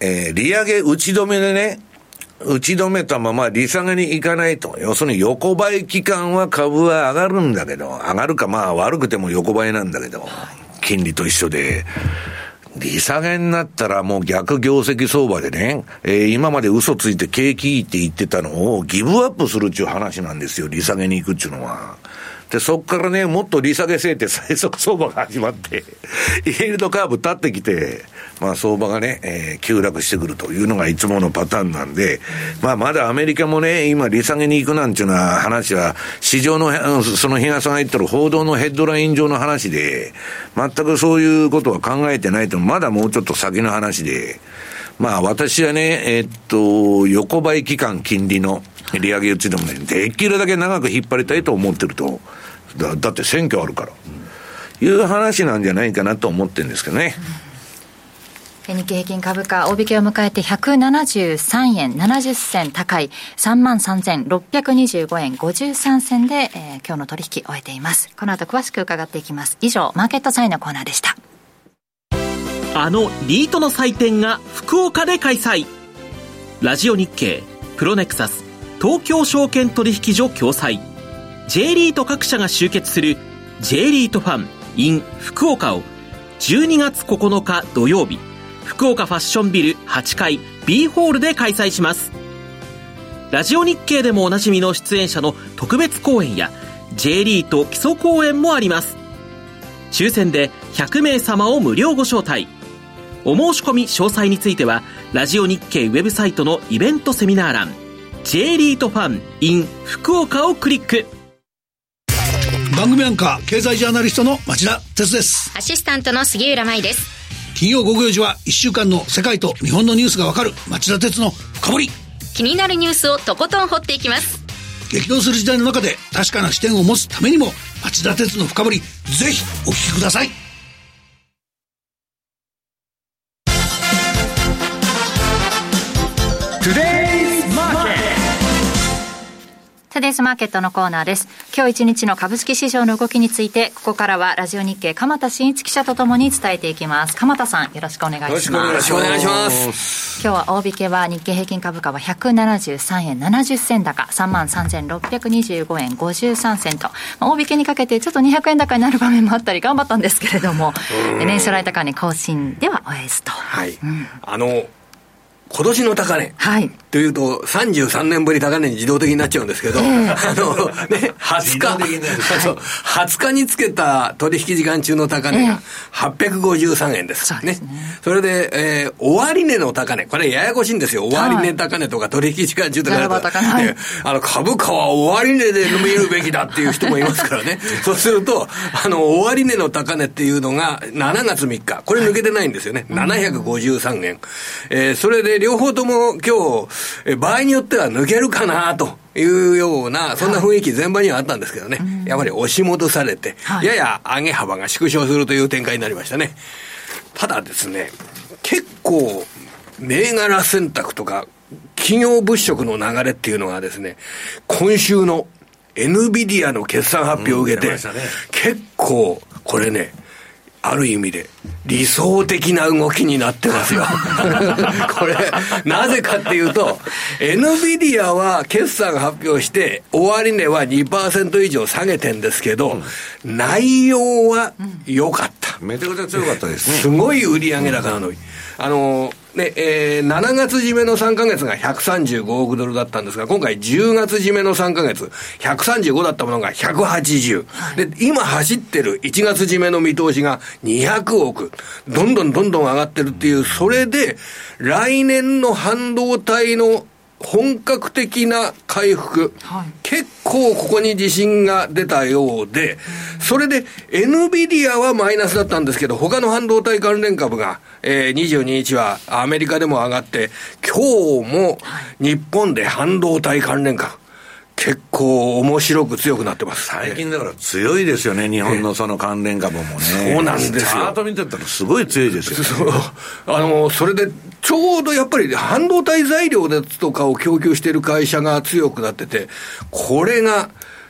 えー、利上げ打ち止めでね、打ち止めたまま利下げに行かないと、要するに横ばい期間は株は上がるんだけど、上がるかまあ悪くても横ばいなんだけど、金利と一緒で利下げになったらもう逆業績相場でね、えー、今まで嘘ついて景気いいって言ってたのをギブアップするっていう話なんですよ、利下げに行くっていうのは。でそっからね、もっと利下げせいて最速相場が始まってイールドカーブ立ってきて、まあ相場がね、えー、急落してくるというのがいつものパターンなんで、まあまだアメリカもね、今利下げに行くなんていうのは話は市場のその日傘が入ってる報道のヘッドライン上の話で、全くそういうことは考えてないと、まだもうちょっと先の話で、まあ私はね、えー、っと横ばい期間金利の利上げ打ちでもね、できるだけ長く引っ張りたいと思ってると。だ, だって選挙あるから、うん、いう話なんじゃないかなと思ってるんですけどね、うん、日経平均株価大引けを迎えてひゃくななじゅうさんえんななじゅっせん高い さんまんさんぜんろっぴゃくにじゅうごえんごじゅうさんせんで、えー、今日の取引を終えています。この後詳しく伺っていきます。以上マーケットサインのコーナーでした。あのリートの祭典が福岡で開催。ラジオ日経、プロネクサス、東京証券取引所共催、J リート各社が集結する J リートファン in 福岡をじゅうにがつここのか土曜日、福岡ファッションビルはちかい B ホールで開催します。ラジオ日経でもおなじみの出演者の特別講演や J リート基礎講演もあります。抽選でひゃくめいさまを無料ご招待。お申し込み詳細についてはラジオ日経ウェブサイトのイベントセミナー欄 J リートファン in 福岡をクリック。番組アンカー、経済ジャーナリストの町田哲です。アシスタントの杉浦舞です。金曜午後よじはいっしゅうかんの世界と日本のニュースがわかる町田哲の深掘り。気になるニュースをとことん掘っていきます。激動する時代の中で確かな視点を持つためにも町田哲の深掘り、ぜひお聞きください。トゥデイズマーケットのコーナーです。今日一日の株式市場の動きについて、ここからはラジオ日経鎌田新一記者とともに伝えていきます。鎌田さん、よろしくお願いします。よろしくお願いします。よろしくお願いします。今日は大引けは日経平均株価はひゃくななじゅうさんえんななじゅっせん高、さんまんさんぜんろっぴゃくにじゅうごえんごじゅうさんせんと、大引けにかけてちょっとにひゃくえん高になる場面もあったり頑張ったんですけれども、年初来高値更新ではおえずと。はい。うん、あの今年の高値、はい、というとさんじゅうさんねんぶり高値に自動的になっちゃうんですけど、えー、あのね、はつかにつけた取引時間中の高値がはっぴゃくごじゅうさんえんですからね。そうですね。それで、えー、終値の高値、これややこしいんですよ。終値高値とか取引時間中とかだと、はい、あの株価は終値で見るべきだっていう人もいますからねそうするとあの終値の高値っていうのがしちがつみっか、これ抜けてないんですよね、はい、ななひゃくごじゅうさんえん、えー、それで両方とも今日場合によっては抜けるかなというような、そんな雰囲気全場にはあったんですけどね、はい、やっぱり押し戻されて、はい、やや上げ幅が縮小するという展開になりましたね。ただですね、結構銘柄選択とか企業物色の流れっていうのがですね、今週の エヌビディア の決算発表を受けて、うんね、結構これね、ある意味で理想的な動きになってますよこれなぜかっていうと エヌビディア は決算発表して終値は にパーセント 以上下げてんですけど、うん、内容は良かった、うん、めちゃくちゃ強かったですね。すごい売上高なのに、うん、あので、えー、しちがつ締めのさんかげつがひゃくさんじゅうごおくドルだったんですが、今回じゅうがつ締めのさんかげつひゃくさんじゅうごだったものがひゃくはちじゅう、はい、で今走ってるいちがつ締めの見通しがにひゃくおく、どんどんどんどん上がってるっていう、それで来年の半導体の本格的な回復、はい、結構ここに自信が出たようで、それで エヌビディア はマイナスだったんですけど、他の半導体関連株が、えー、にじゅうににちはアメリカでも上がって、今日も日本で半導体関連株結構面白く強くなってます。最近だから強いですよね、日本のその関連株もね。そうなんですよ。チャート見てたらすごい強いですよね。そう、あのそれでちょうどやっぱり半導体材料とかを供給している会社が強くなってて、これが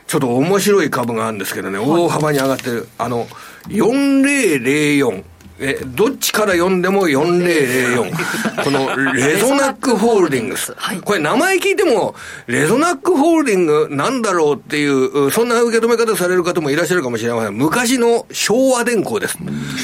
ちょっと面白い株があるんですけどね、はい、大幅に上がってるあのよんせんよん、えどっちから読んでもよんせんよん このレゾナックホールディングス、はい、これ名前聞いてもレゾナックホールディングなんだろうっていうそんな受け止め方される方もいらっしゃるかもしれません。昔の昭和電工です。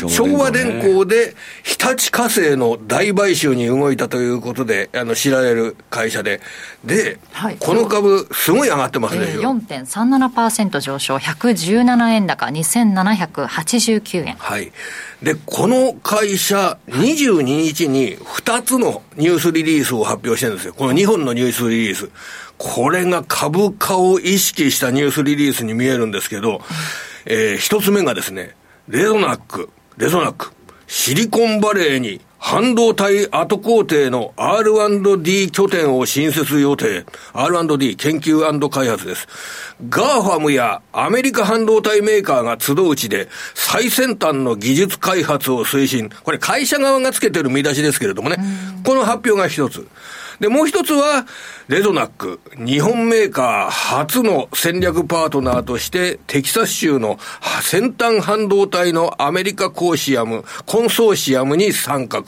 昭和電工で日立化成の大買収に動いたということであの知られる会社でで、はい、この株すごい上がってますね、えー、よんてんさんじゅうななパーセント 上昇ひゃくじゅうななえん高にせんななひゃくはちじゅうきゅうえん。はいでこの会社にじゅうににちにふたつのニュースリリースを発表してるんですよ。このにほんのニュースリリース、これが株価を意識したニュースリリースに見えるんですけど、えー、ひとつめがですねレゾナックレゾナックシリコンバレーに半導体後工程の アールアンドディー 拠点を新設予定。 アールアンドディー 研究&開発です。ガーファムやアメリカ半導体メーカーが集う地で最先端の技術開発を推進。これ会社側がつけてる見出しですけれどもね、この発表が一つで、もう一つはレゾナック日本メーカー初の戦略パートナーとしてテキサス州の先端半導体のアメリカコンシアムコンソーシアムに参画。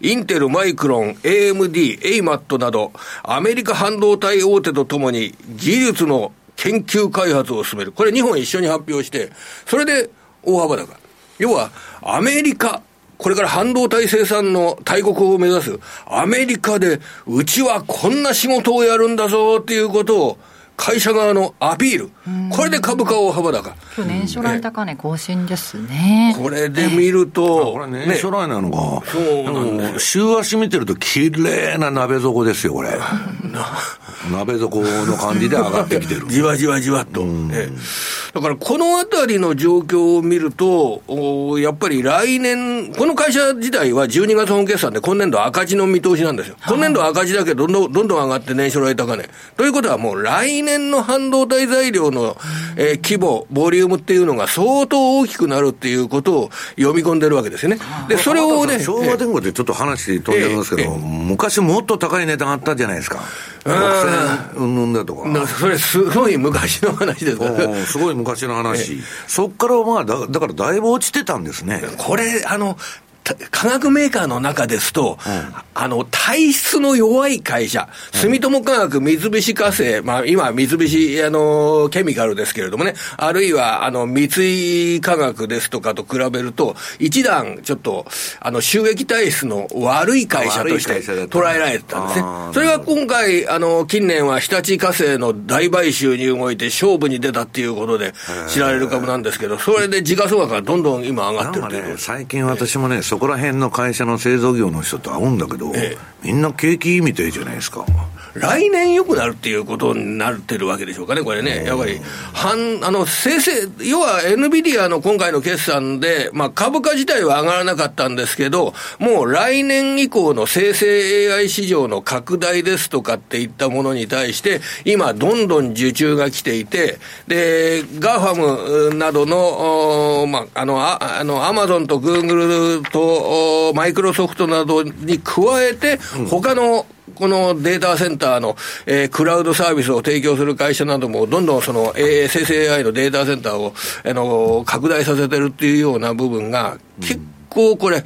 インテル、マイクロン、エーエムディー、エーマットなどアメリカ半導体大手とともに技術の研究開発を進める。これ日本一緒に発表して、それで大幅高。要はアメリカ、これから半導体生産の大国を目指すアメリカでうちはこんな仕事をやるんだぞっていうことを会社側のアピール、これで株価大幅高。今日年初来高値更新ですね。これで見ると、これ年初来なのか、ね、そうなんで週足見てると綺麗な鍋底ですよこれ鍋底の感じで上がってきてるじわじわじわっと、ね、だからこのあたりの状況を見るとやっぱり来年、この会社自体はじゅうにがつ本決算で今年度赤字の見通しなんですよ。今年度赤字だけどどんどんどん上がって年初来高値ということは、もう来年来年の半導体材料の、えー、規模ボリュームっていうのが相当大きくなるっていうことを読み込んでるわけですよね。でそれをね、昭和電工でちょっと話飛んでるんですけど、えーえー、昔もっと高い値段あったじゃないですか。ろくせんえんだとか、なそれすごい昔の話ですからすごい昔の話、えー、そっからまあ だ, だからだいぶ落ちてたんですね。これあの化学メーカーの中ですと、うん、あの体質の弱い会社、住友化学、三菱化成、まあ、今は三菱あのケミカルですけれどもね、あるいはあの三井化学ですとかと比べると一段ちょっとあの収益体質の悪い会社として捉えられてたんですね。それが今回あの近年は日立化成の大買収に動いて勝負に出たっていうことで知られる株なんですけど、それで時価総額がどんどん今上がってるということ、ね、最近私もねそこら辺の会社の製造業の人と会うんだけど、ええ、みんな景気いいみたいじゃないですか。来年良くなるっていうことになってるわけでしょうかねこれね。やっぱり半あの生成、要は エヌビディア の今回の決算で、まあ、株価自体は上がらなかったんですけど、もう来年以降の生成 エーアイ 市場の拡大ですとかっていったものに対して今どんどん受注が来ていて、でガーファムなどの、まあ、あのああのアマゾンとグーグルとマイクロソフトなどに加えて他のこのデータセンターの、えー、クラウドサービスを提供する会社などもどんどんその、えー、生成 エーアイ のデータセンターを、あのー、拡大させてるっていうような部分が結構これ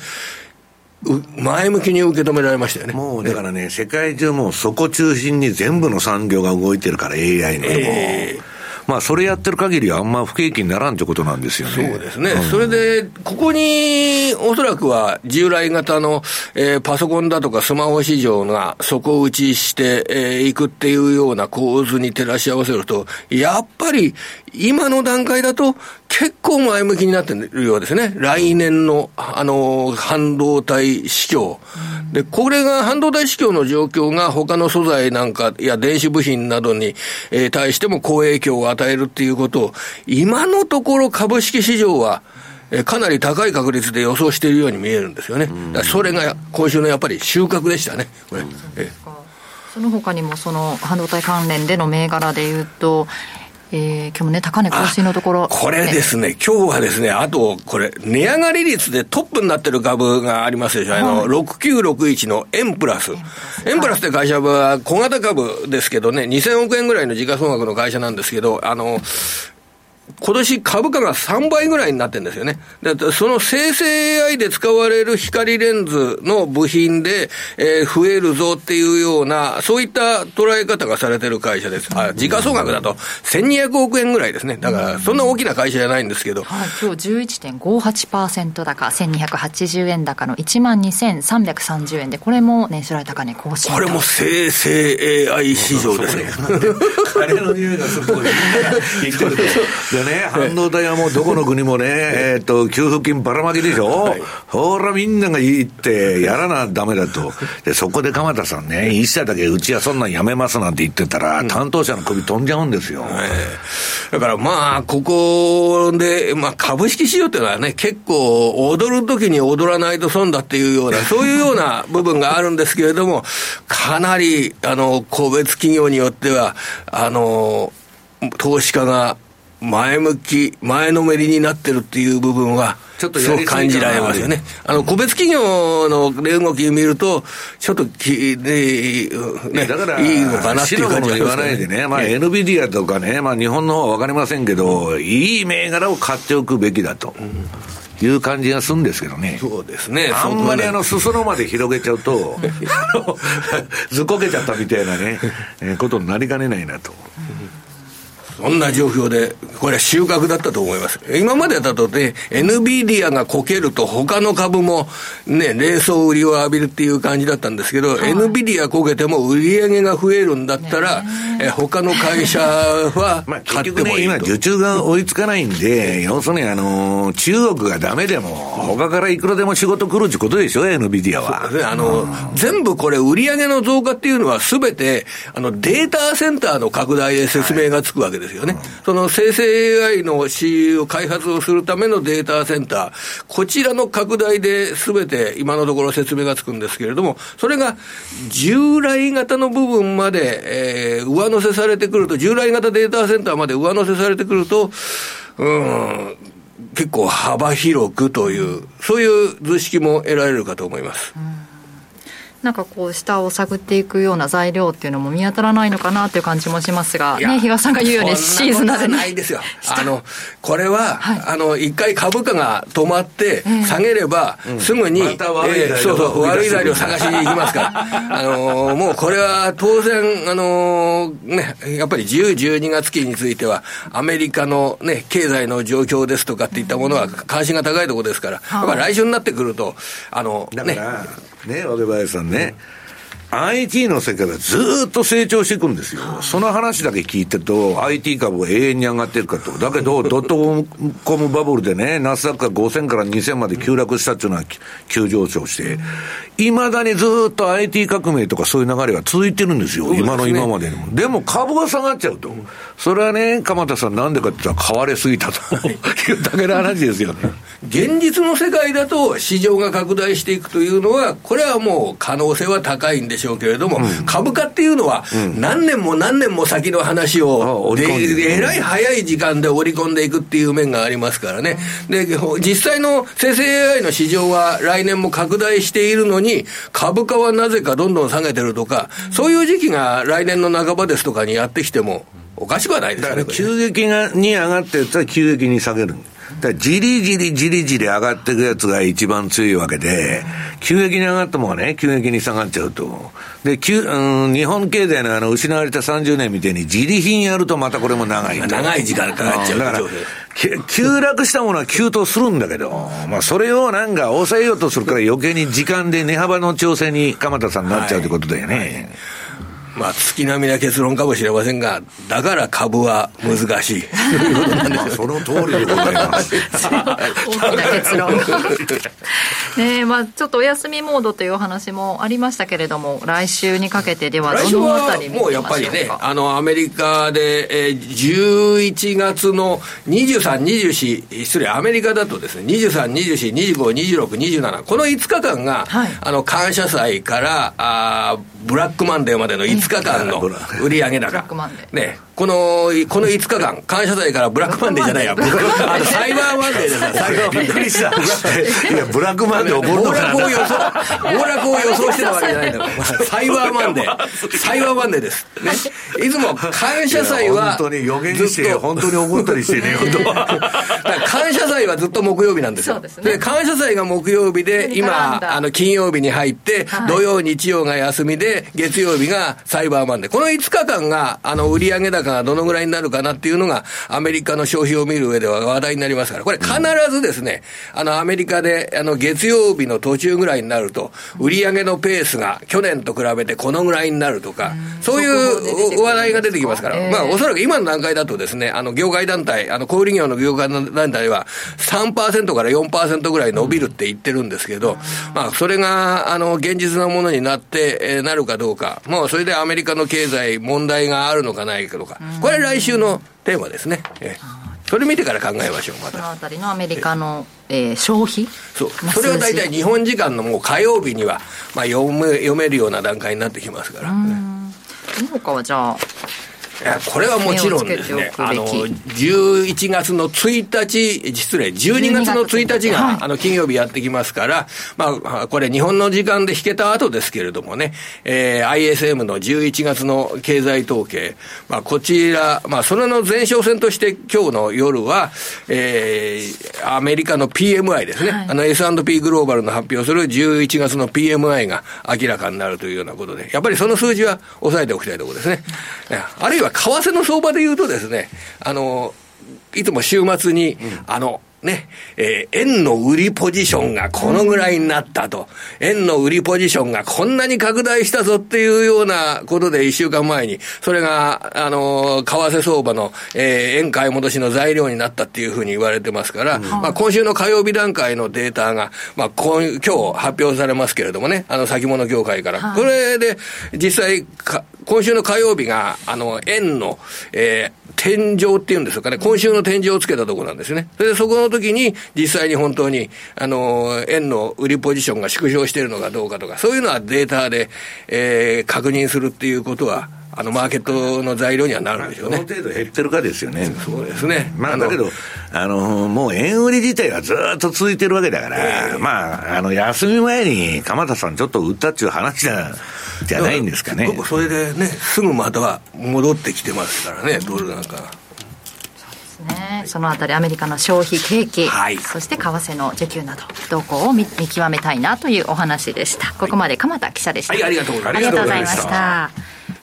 前向きに受け止められましたよね。もうだからね、世界中もうそこ中心に全部の産業が動いてるから エーアイ の、えーまあ、それやってる限りはあんま不景気にならんってことなんですよね。そうですね、うん、それでここにおそらくは従来型の、えー、パソコンだとかスマホ市場が底打ちして、えー、いくっていうような構図に照らし合わせると、やっぱり今の段階だと結構前向きになってるようですね。来年の、あのー、半導体市況で、これが半導体市況の状況が他の素材なんかや電子部品などに、えー、対しても好影響を与えるっていうことを今のところ株式市場はかなり高い確率で予想しているように見えるんですよね。だそれが今週のやっぱり収穫でしたねこれ。そうですか。その他にもその半導体関連での銘柄でいうとえー、今日もね高値更新のところ、ね、これですね、今日はですね、あとこれ値上がり率でトップになってる株がありますでしょ、はい、あのろくきゅうろくいちの円プラス、円プラスって会社は小型株ですけどね、にせんおくえんぐらいの時価総額の会社なんですけど、あの今年株価がさんばいぐらいになってるんですよね。で、その生成 エーアイ で使われる光レンズの部品で、えー、増えるぞっていうような、そういった捉え方がされてる会社です。あ、時価総額だとせんにひゃくおくえんぐらいですね。だからそんな大きな会社じゃないんですけど。はい、今日 じゅういってんごはちパーセント 高、せんにひゃくはちじゅうえん高のいちまんにせんさんびゃくさんじゅうえんで、これも年初来高値更新。これも生成 エーアイ 市場ですね。あれの匂いがすごい。でね、半導体はもうどこの国もね、えっと、給付金ばらまきでしょ、はい、ほらみんながいいってやらなダメだと。で、そこで鎌田さんね、一社だけうちはそんなんやめますなんて言ってたら、うん、担当者の首飛んじゃうんですよ、はい、だからまあここで、まあ、株式市場っていうのはね、結構踊るときに踊らないと損だっていうような、そういうような部分があるんですけれども、かなりあの個別企業によってはあの投資家が前向き、前のめりになってるっていう部分はちょっとそう感じられますよね。あの個別企業の動き見るとちょっとき、ねね、だからいいのかなっていう感じがしますね。白物言わないでね、まあ、エヌビディア とかね、まあ、日本の方は分かりませんけど、いい銘柄を買っておくべきだと、うんいう感じがするんですけどね。そうですね。あんまりあの裾野まで広げちゃうとずっこけちゃったみたいなねことになりかねないなと。そんな状況で、これは収穫だったと思います。今までだとね、エヌビディア がこけると他の株もね、冷蔵売りを浴びるっていう感じだったんですけど、はい、エヌビディア こけても売り上げが増えるんだったら、え他の会社は買ってもいいと。まあ結局ね、今受注が追いつかないんで、要するにあの、中国がダメでも、他からいくらでも仕事来るってことでしょ、エヌビディア は。そうですね、あの、うん、全部これ売り上げの増加っていうのは全て、あの、データセンターの拡大で説明がつくわけです。はいですよね、その生成 エーアイ の シーイーオー を開発をするためのデータセンター、こちらの拡大で全て今のところ説明がつくんですけれども、それが従来型の部分まで、えー、上乗せされてくると、従来型データセンターまで上乗せされてくると、うん、結構幅広くという、そういう図式も得られるかと思います。うん、なんかこう下を探っていくような材料っていうのも見当たらないのかなという感じもしますが、ね、比嘉さんが言うようにシーズナルにないですよ。あのこれは、はい、あの一回株価が止まって下げれば、えー、すぐに、うん、また悪い材料、えー、そうそう悪い材料を探しに行きますからあのもうこれは当然あの、ね、やっぱりじゅう、じゅうにがつきについてはアメリカの、ね、経済の状況ですとかっていったものは関心が高いところですから、うん、だから来週になってくるとあのだからねえ若林さんね、ね、アイティー の世界がずーっと成長していくんですよ。その話だけ聞いてると アイティー 株が永遠に上がってるかと。だけどドットコムバブルでね、ナスダックがごせんからにせんまで急落したっていうのは急上昇して、いまだにずーっと アイティー 革命とかそういう流れが続いてるんですよ。そうですね、今の今まででも。でも株が下がっちゃうと。それはね、鎌田さんなんでかって言ったら買われすぎたというだけの話ですよね。現実の世界だと市場が拡大していくというのは、これはもう可能性は高いんでしょうけれども、うん、株価っていうのは何年も何年も先の話を、で、えらい早い時間で織り込んでいくっていう面がありますからね。で、実際の生成 エーアイ の市場は来年も拡大しているのに、株価はなぜかどんどん下げてるとか、そういう時期が来年の半ばですとかにやってきてもおかしくはないですよね。だから急激に上がってったら急激に下げる。だからじりじりじりじり上がっていくやつが一番強いわけで、急激に上がったもんはね、急激に下がっちゃうと。で、急、うん、日本経済のあの、失われたさんじゅうねんみたいに、自利品やるとまたこれも長い。長い時間かかっちゃう。だから、急落したものは急騰するんだけど、まあ、それをなんか抑えようとするから余計に時間で値幅の調整に鎌田さんになっちゃうということだよね。はいはい、まあ、月並みな結論かもしれませんが、だから株は難しい。まあ、その通りでございます。大きな結論ねえ、まあ、ちょっとお休みモードというお話もありましたけれども、来週にかけてではどのあたり見てみましょうか。来週はもうやっぱりね、あのアメリカで、えー、じゅういちがつのにじゅうさん、にじゅうよん、失礼、アメリカだとですね、にじゅうさん、にじゅうよん、にじゅうご、にじゅうろく、にじゅうなな、このいつかかんが、はい、あの感謝祭からあブラックマンデーまでのいつかかん、うんいつかかんの売上高、ね、このこのいつかかん感謝祭からブラックマンデーじゃないや、あのサイバーマンデーでびっくりしたいやブラックマンデー起こるのかな、暴落を予想暴落を予想してたわけじゃないんだから、サイバーマンデーサイバーマンデーです、ね、いつも感謝祭は本当に予言して本当に怒ったりしてね感謝祭はずっと木曜日なんですよ。そうですね。で感謝祭が木曜日で今あの金曜日に入って、はい、土曜日曜が休みで月曜日がサイバーマンデー、このいつかかんがあの売上高がどのぐらいになるかなっていうのがアメリカの消費を見る上では話題になりますから、これ必ずですね、うん、あのアメリカであの月曜日の途中ぐらいになると売上のペースが去年と比べてこのぐらいになるとか、うん、そういう話題が出てきますから、えーまあ、おそらく今の段階だとですね、あの業界団体、あの小売業の業界団体は さんパーセント から よんパーセント ぐらい伸びるって言ってるんですけど、まあ、それがあの現実のものになって、えー、なるかどうか、もうそれでアメリカの経済問題があるのかないかとか、これ来週のテーマですね、えー、それ見てから考えましょう。またそのあたりのアメリカの、えー、消費、そう、それは大体日本時間のもう火曜日には、まあ、読め、読めるような段階になってきますから、うん、その他はじゃあいやこれはもちろんですね、あのじゅういちがつのついたち、失礼じゅうにがつのついたちが、はい、あの金曜日やってきますから、まあ、これ日本の時間で引けた後ですけれどもね、えー、アイエスエム のじゅういちがつの経済統計、まあ、こちら、まあ、それの前哨戦として今日の夜は、えー、アメリカの ピーエムアイ ですね、はい、あの エスアンドピー グローバルの発表するじゅういちがつの ピーエムアイ が明らかになるというようなことで、やっぱりその数字は抑えておきたいところですね。あるいは為替の相場でいうとですね、あのいつも週末に、うん、あのね、えー、円の売りポジションがこのぐらいになったと、円の売りポジションがこんなに拡大したぞっていうようなことでいっしゅうかんまえにそれがあの為替相場の、えー、円買い戻しの材料になったっていうふうに言われてますから、うん、まあ、今週の火曜日段階のデータが、まあ、今, 今日発表されますけれどもね、あの先物業界から、はい、これで実際か今週の火曜日があの円の、えー、天井っていうんですかね、今週の天井をつけたところなんですね。それでそこの時に実際に本当にあの円の売りポジションが縮小しているのかどうかとか、そういうのはデータで、えー、確認するっていうことはあのマーケットの材料にはなるんでしょうね。どの程度減ってるかですよね。そうですね。まあだけどあのもう円売り自体がずっと続いてるわけだから、えー、まああの休み前に鎌田さんちょっと売ったっていう話じゃじゃないんですかね。それでね、すぐまたは戻ってきてますからね、ドルなんか。そのあたりアメリカの消費景気、はい、そして為替の需給など動向を 見, 見極めたいなというお話でした。ここまで鎌田記者でした、はいはい、ありがとうございました。ありがとうございました。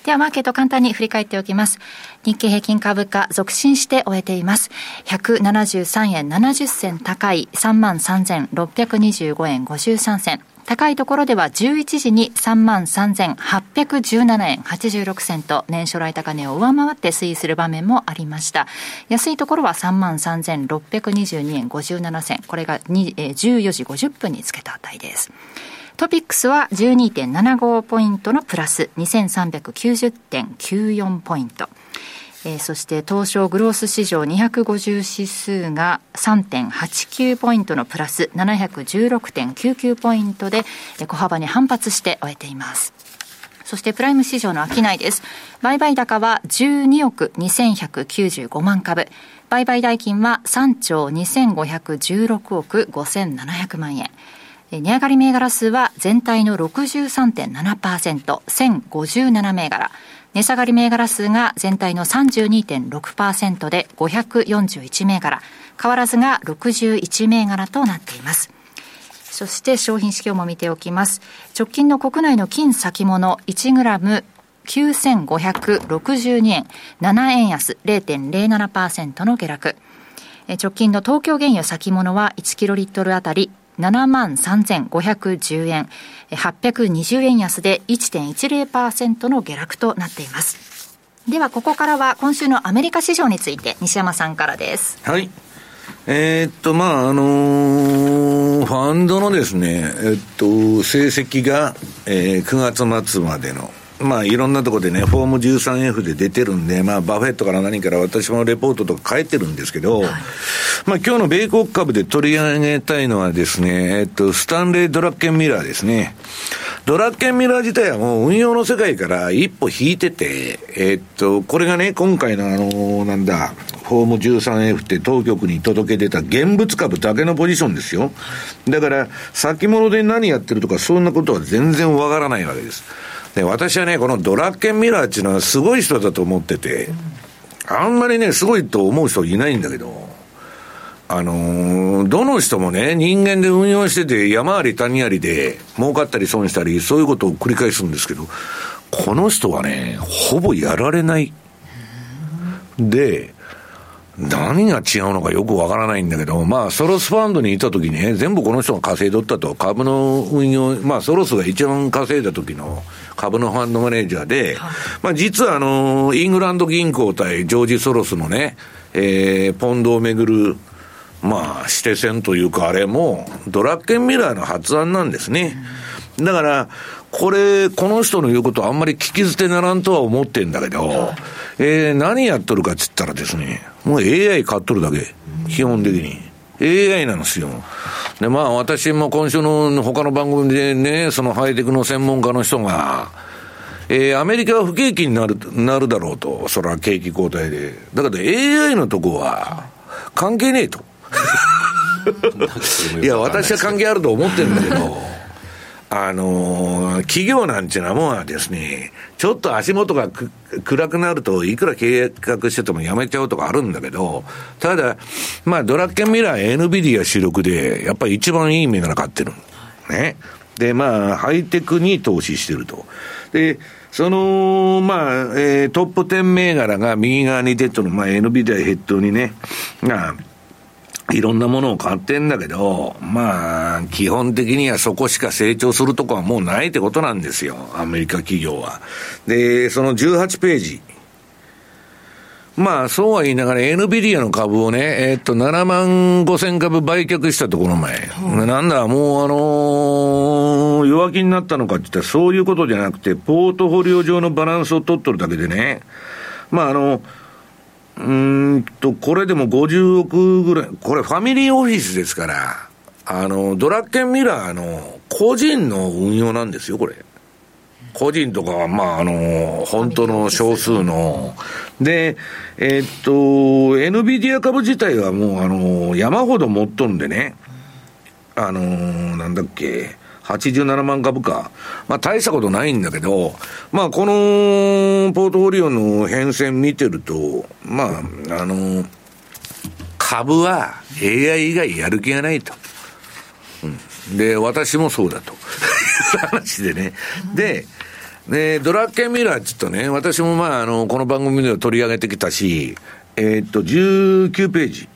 ではマーケット簡単に振り返っておきます。日経平均株価続伸して終えています。ひゃくななじゅうさんえんななじゅっせん高い さんまんさんぜんろっぴゃくにじゅうごえんごじゅうさんせん、高いところではじゅういちじに さんまんさんぜんはっぴゃくじゅうななえんはちじゅうろくせんと年初来高値を上回って推移する場面もありました。安いところは さんまんさんぜんろっぴゃくにじゅうにえんごじゅうななせん、これがじゅうよじごじゅっぷんにつけた値です。トピックスは じゅうにてんななご ポイントのプラス にせんさんびゃくきゅうじゅうてんきゅうよん ポイント。えー、そして東証グロース市場にひゃくごじゅう指数が さんてんはちきゅう ポイントのプラス ななひゃくじゅうろくてんきゅうきゅう ポイントで小幅に反発して終えています。そしてプライム市場の商いです。売買高はじゅうにおくにせんひゃくきゅうじゅうごまんかぶ、売買代金はさんちょうにせんごひゃくじゅうろくおくごせんななひゃくまんえん、値上がり銘柄数は全体の ろくじゅうさんてんななパーセント、 せんごじゅうななめいがら、値下がり銘柄数が全体の さんじゅうにてんろくパーセント でごひゃくよんじゅういちめいがら、変わらずがろくじゅういちめいがらとなっています。そして商品指標も見ておきます。直近の国内の金先物 いちグラムきゅうせんごひゃくろくじゅうにえんななえんやす れいてんれいななパーセント の下落、直近の東京原油先物はいちキロリットルあたりななまんさんぜんごひゃくじゅうえん、はっぴゃくにじゅうえんやすで いちてんいちぜろパーセント の下落となっています。ではここからは今週のアメリカ市場について西山さんからです。はい。えー、っとまああのー、ファンドのですね、えっと成績が、えー、くがつ末までの。まあいろんなところでね、フォーム じゅうさんエフ で出てるんで、まあバフェットから何から私もレポートとか書いてるんですけど、はい、まあ今日の米国株で取り上げたいのはですね、えっと、スタンレー・ドラッケン・ミラーですね。ドラッケンミラー自体はもう運用の世界から一歩引いてて、えっと、これがね、今回のあの、なんだ、フォーム じゅうさんエフ って当局に届け出た現物株だけのポジションですよ。だから、先物で何やってるとか、そんなことは全然わからないわけです。で、私はね、このドラッケンミラーっていうのはすごい人だと思ってて、あんまりね、すごいと思う人いないんだけど、あのー、どの人もね、人間で運用してて山あり谷ありで儲かったり損したりそういうことを繰り返すんですけど、この人はね、ほぼやられないで、何が違うのかよくわからないんだけど、まあソロスファンドにいた時にね、全部この人が稼いどったと、株の運用、まあソロスが一番稼いだ時の株のファンドマネージャーで、まあ実はあのイングランド銀行対ジョージ・ソロスのね、えー、ポンドをめぐるまあ指定戦というか、あれもドラッケンミラーの発案なんですね。だからこれ、この人の言うことはあんまり聞き捨てならんとは思ってんだけど、えー、何やっとるかっつったらですね、もう エーアイ 買っとるだけ、基本的に エーアイ なんですよ。で、まあ私も今週の他の番組でね、そのハイテクの専門家の人が、えー、アメリカは不景気になる、なるだろうと、それは景気後退で、だけど エーアイ のとこは関係ねえといや私は関係あると思ってるんだけどあのー、企業なんてなもんはですね、ちょっと足元がく暗くなるといくら計画しててもやめちゃうとかあるんだけど、ただまあドラッケンミラー エヌビディア 主力でやっぱり一番いい銘柄買ってるね。でまあハイテクに投資してると。でそのまあ、えー、トップじゅう銘柄が右側に出てる、まあ エヌビディア ヘッドにね、まあいろんなものを買ってんだけど、まあ基本的にはそこしか成長するとこはもうないってことなんですよ、アメリカ企業は。でそのじゅうはちページ、まあそうは言いながら エヌビディア の株をね、えー、っとななまんごせん株売却したとこの前、うん、なんだもうあのー、弱気になったのかって言ったらそういうことじゃなくて、ポートフォリオ上のバランスを取っとるだけでね、まああのうーんとこれでもごじゅうおくぐらい、これファミリーオフィスですから、あのドラッケンミラーの個人の運用なんですよこれ。個人とかはまああの本当の少数ので、えー、っと エヌビディア 株自体はもうあの山ほど持っとんでね、あのなんだっけはちじゅうななまん株か、まあ大したことないんだけど、まあこのポートフォリオの変遷見てると、まああの株は エーアイ 以外やる気がないと、うん、で私もそうだと話でね、ででドラッケンミラーちょっとね、私もまああのこの番組では取り上げてきたし、えー、っとじゅうきゅうページ。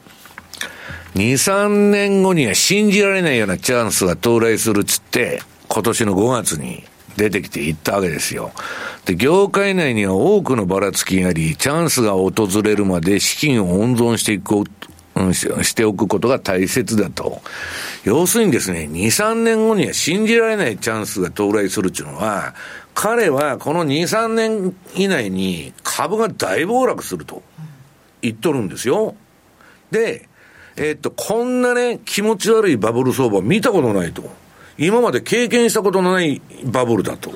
にさんねんごには信じられないようなチャンスが到来するっつって、今年のごがつに出てきていったわけですよ。で、業界内には多くのばらつきがあり、チャンスが訪れるまで資金を温存していく、うん、しておくことが大切だと。要するにですね、にさんねんごには信じられないチャンスが到来するっていうのは、彼はこのにさんねん以内に株が大暴落すると言っとるんですよ。で、えっと、こんなね、気持ち悪いバブル相場見たことないと。今まで経験したことのないバブルだと。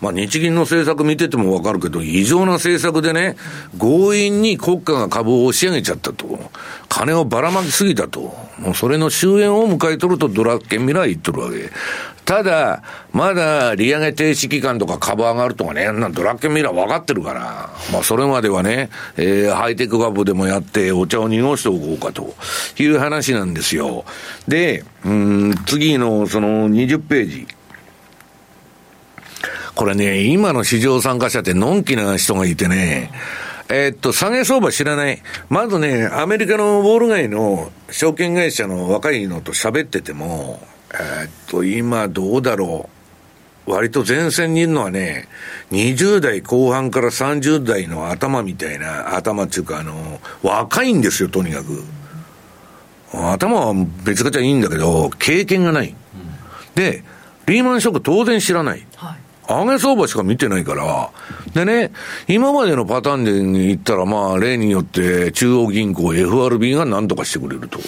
まあ、日銀の政策見ててもわかるけど、異常な政策でね、強引に国家が株を押し上げちゃったと。金をばらまきすぎたと。もうそれの終焉を迎えとるとドラッケンミラー言っとるわけ。ただ、まだ利上げ停止期間とか株上がるとかね、なんドラッケンミラー分かってるから、まあそれまではね、えー、ハイテク株でもやってお茶を濁しておこうかという話なんですよ。で、うーん、次のそのにじゅうページ。これね、今の市場参加者ってのんきな人がいてね、えー、っと、下げ相場知らない。まずね、アメリカのウォール街の証券会社の若いのと喋ってても、えー、っと、今どうだろう。割と前線にいるのはね、にじゅう代後半からさんじゅう代の頭みたいな、頭っていうかあの、若いんですよ、とにかく。頭は別がちゃいいんだけど、経験がない。で、リーマンショック当然知らない。はい、上げ相場しか見てないから。でね、今までのパターンで言ったら、まあ、例によって中央銀行 エフアールビー が何とかしてくれると。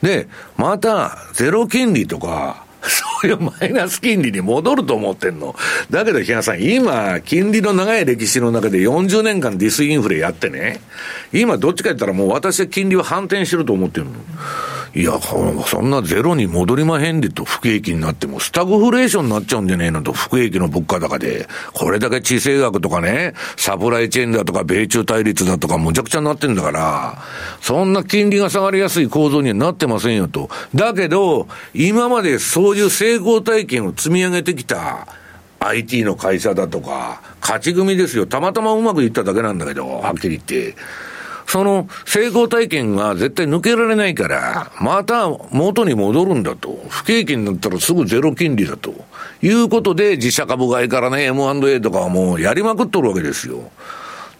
で、また、ゼロ金利とか、そういうマイナス金利に戻ると思ってんの。だけど日野さん、今金利の長い歴史の中でよんじゅうねんかんディスインフレやってね、今どっちか言ったらもう私は金利は反転してると思ってるの。いや、そんなゼロに戻りまへんでと、不景気になってもスタグフレーションになっちゃうんじゃねえのと、不景気の物価高でこれだけ地政学とかね、サプライチェーンだとか米中対立だとかむちゃくちゃになってんだから、そんな金利が下がりやすい構造にはなってませんよと。だけど今までそういう成功体験を積み上げてきた アイティー の会社だとか勝ち組ですよ。たまたまうまくいっただけなんだけど、はっきり言ってその成功体験が絶対抜けられないから、また元に戻るんだと、不景気になったらすぐゼロ金利だということで、自社株買いからね エムアンドエー とかはもうやりまくっとるわけですよ。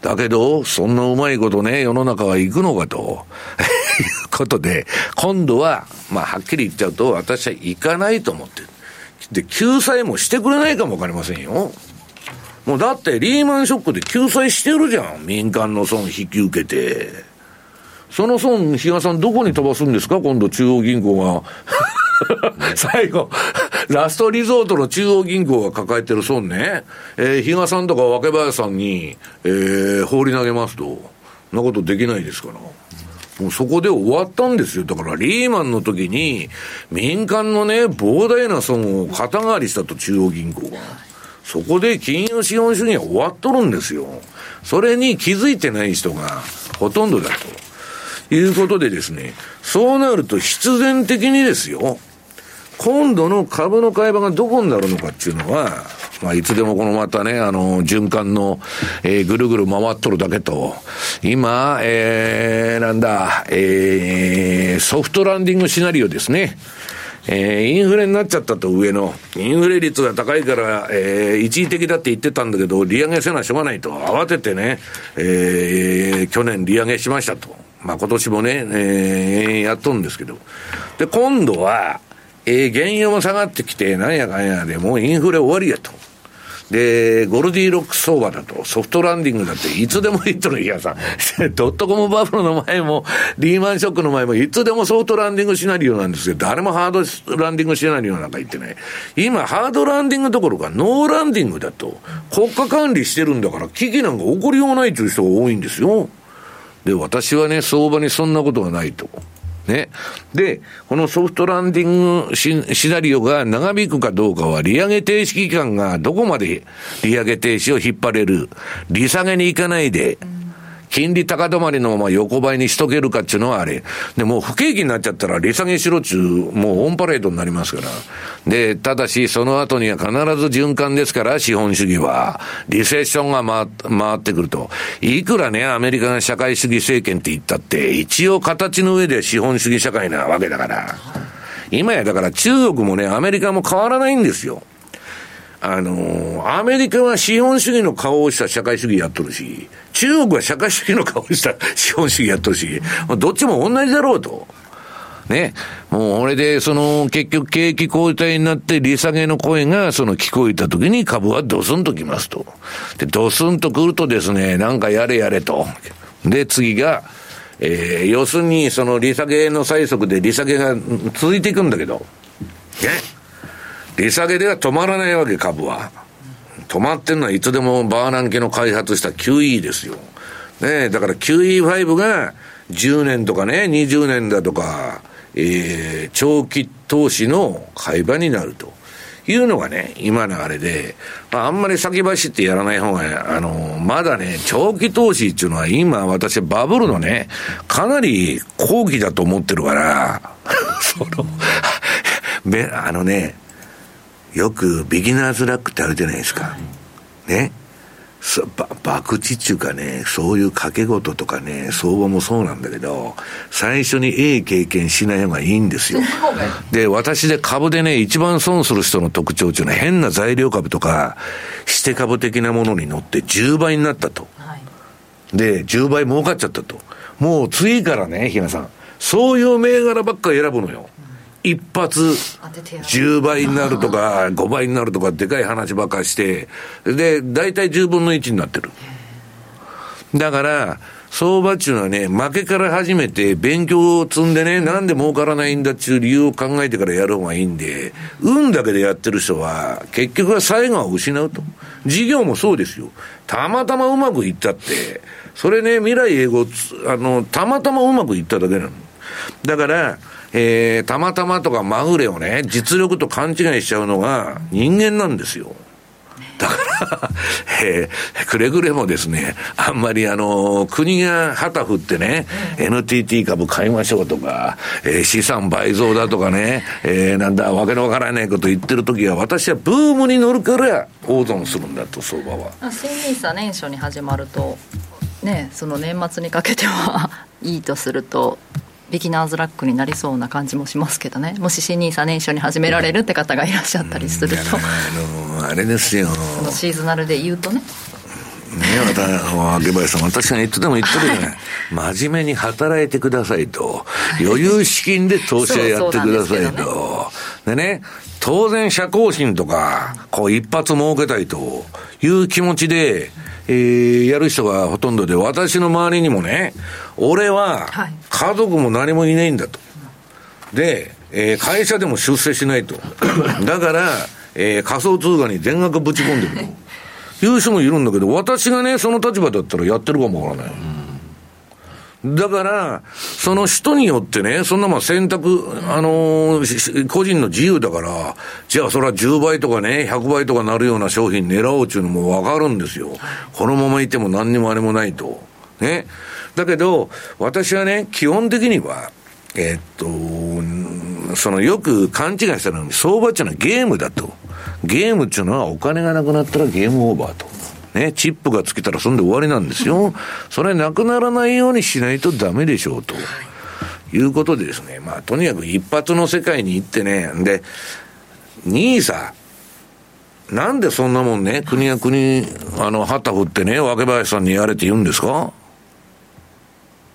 だけどそんなうまいことね世の中は行くのかということで、今度はまあはっきり言っちゃうと、私は行かないと思ってる。で、救済もしてくれないかもわかりませんよ。もうだってリーマンショックで救済してるじゃん、民間の損引き受けて。その損、日嘉さんどこに飛ばすんですか、今度中央銀行が最後ラストリゾートの中央銀行が抱えてる損ね、えー、日嘉さんとか若林さんに、えー、放り投げますと、そんなことできないですから、もうそこで終わったんですよ。だからリーマンの時に民間のね膨大な損を肩代わりしたと、中央銀行が。そこで金融資本主義は終わっとるんですよ。それに気づいてない人がほとんどだということでですね、そうなると必然的にですよ、今度の株の買い場がどこになるのかっていうのは、まあ、いつでもこのまたね、あの、循環の、えー、ぐるぐる回っとるだけと、今、えー、なんだ、えー、ソフトランディングシナリオですね。えー、インフレになっちゃったと、上のインフレ率が高いから、えー、一時的だって言ってたんだけど、利上げせなしょうがないと慌ててね、えー、去年利上げしましたと、まあ、今年もね、えー、やっとるんですけど、で今度は、えー、原油も下がってきて、なんやかんやでもうインフレ終わりやと。でゴルディロック相場だと、ソフトランディングだっていつでも言っとる、いやさドットコムバブルの前もリーマンショックの前もいつでもソフトランディングシナリオなんですけど、誰もハードランディングシナリオなんか言ってない。今ハードランディングどころかノーランディングだと、国家管理してるんだから危機なんか起こりようないという人が多いんですよ。で私はね、相場にそんなことがないとね。で、このソフトランディング シ, シナリオが長引くかどうかは、利上げ停止期間がどこまで利上げ停止を引っ張れる、利下げに行かないで金利高止まりのまま横ばいにしとけるかっていうのはあれ。で、もう不景気になっちゃったら利下げしろっちゅう、もうオンパレードになりますから。で、ただしその後には必ず循環ですから、資本主義は。リセッションが回、回ってくると。いくらね、アメリカが社会主義政権って言ったって、一応形の上で資本主義社会なわけだから。今やだから中国もね、アメリカも変わらないんですよ。あのー、アメリカは資本主義の顔をした社会主義やっとるし、中国は社会主義の顔をした資本主義やっとるし、どっちも同じだろうと。ね。もう、これで、その、結局、景気後退になって、利下げの声が、その、聞こえた時に株はドスンときますと。で、ドスンと来るとですね、なんかやれやれと。で、次が、えー、要するに、その、利下げの催促で利下げが続いていくんだけど、ね。利下げでは止まらないわけ、株は。止まってるのはいつでもバーナン家の開発した キューイー ですよ。ねえ、だから キューイーファイブ がじゅうねんとかね、にじゅうねんだとか、えー、長期投資の買い場になるというのがね、今のあれで、まあ、あんまり先走ってやらない方が、あの、まだね、長期投資っていうのは今私バブルのね、かなり後期だと思ってるから、その、め、あのね、よくビギナーズラックってあるじゃないですか。ね。バクチっていうかね、そういう賭け事とかね、相場もそうなんだけど、最初にええ経験しない方がいいんですよ。で、私で株でね、一番損する人の特徴っていうのは、変な材料株とか、して株的なものに乗ってじゅうばいになったと。で、じゅうばい儲かっちゃったと。もう次からね、日野さん、そういう銘柄ばっかり選ぶのよ。一発じゅうばいになるとかごばいになるとかでかい話ばかして、で大体じゅうぶんのいちになってる。だから相場っていうのはね、負けから始めて勉強を積んでね、なんで儲からないんだっていう理由を考えてからやる方がいいんで、運だけでやってる人は結局は最後は失うと。事業もそうですよ。たまたまうまくいったってそれね、未来永劫、あのたまたまうまくいっただけなのだから、えー、たまたまとかまぐれをね、実力と勘違いしちゃうのが人間なんですよ。だから、えー、くれぐれもですね、あんまりあのー、国が旗振ってね、うん、エヌティーティー 株買いましょうとか、えー、資産倍増だとかね、えー、なんだわけのわからないこと言ってるときは、私はブームに乗るから大損するんだと、相場は。新ニーサ年初に始まると、ね、その年末にかけてはいいとするとビギナーズラックになりそうな感じもしますけどね。もし新ニーサ年初に始められるって方がいらっしゃったりすると、あのあれですよ、そのシーズナルで言うとね、ねえ、また下林さん、私がいつでも言ってるじゃない、はい、真面目に働いてくださいと、余裕資金で投資をやってくださいと。そうそうでね、当然社交心とかこう一発儲けたいという気持ちで、えー、やる人がほとんどで、私の周りにもね、俺は家族も何もいないんだと、で、えー、会社でも出世しないと、だから、えー、仮想通貨に全額ぶち込んでるという人もいるんだけど、私がね、その立場だったらやってるかもわからない。だからその人によってね、そんなまあ選択、あのー、個人の自由だから、じゃあそれはじゅうばいとかね、ひゃくばいとかなるような商品狙おうっていうのも分かるんですよ。このままいても何にもあれもないとね。だけど私はね、基本的にはえー、っとそのよく勘違いしたのに、相場っていうのはゲームだと。ゲームっていうのはお金がなくなったらゲームオーバーとね、チップがつけたらそんで終わりなんですよ。それなくならないようにしないとダメでしょうということでですね、まあとにかく一発の世界に行ってね、でニーサなんでそんなもんね、国が国あの旗振ってね、若林さんにやれって言うんですか。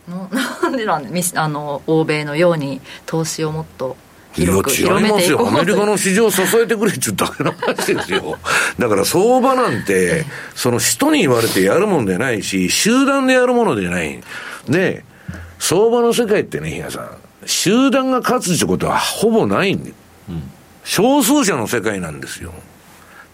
なんでなんであの欧米のように投資をもっと広く広めていこうと。いや違いますよ、アメリカの市場を支えてくれっていうだけの話ですよ。だから相場なんてその人に言われてやるもんじゃないし、集団でやるものじゃない。で相場の世界ってね、日嘉さん、集団が勝つってことはほぼないんで、うん、少数者の世界なんですよ。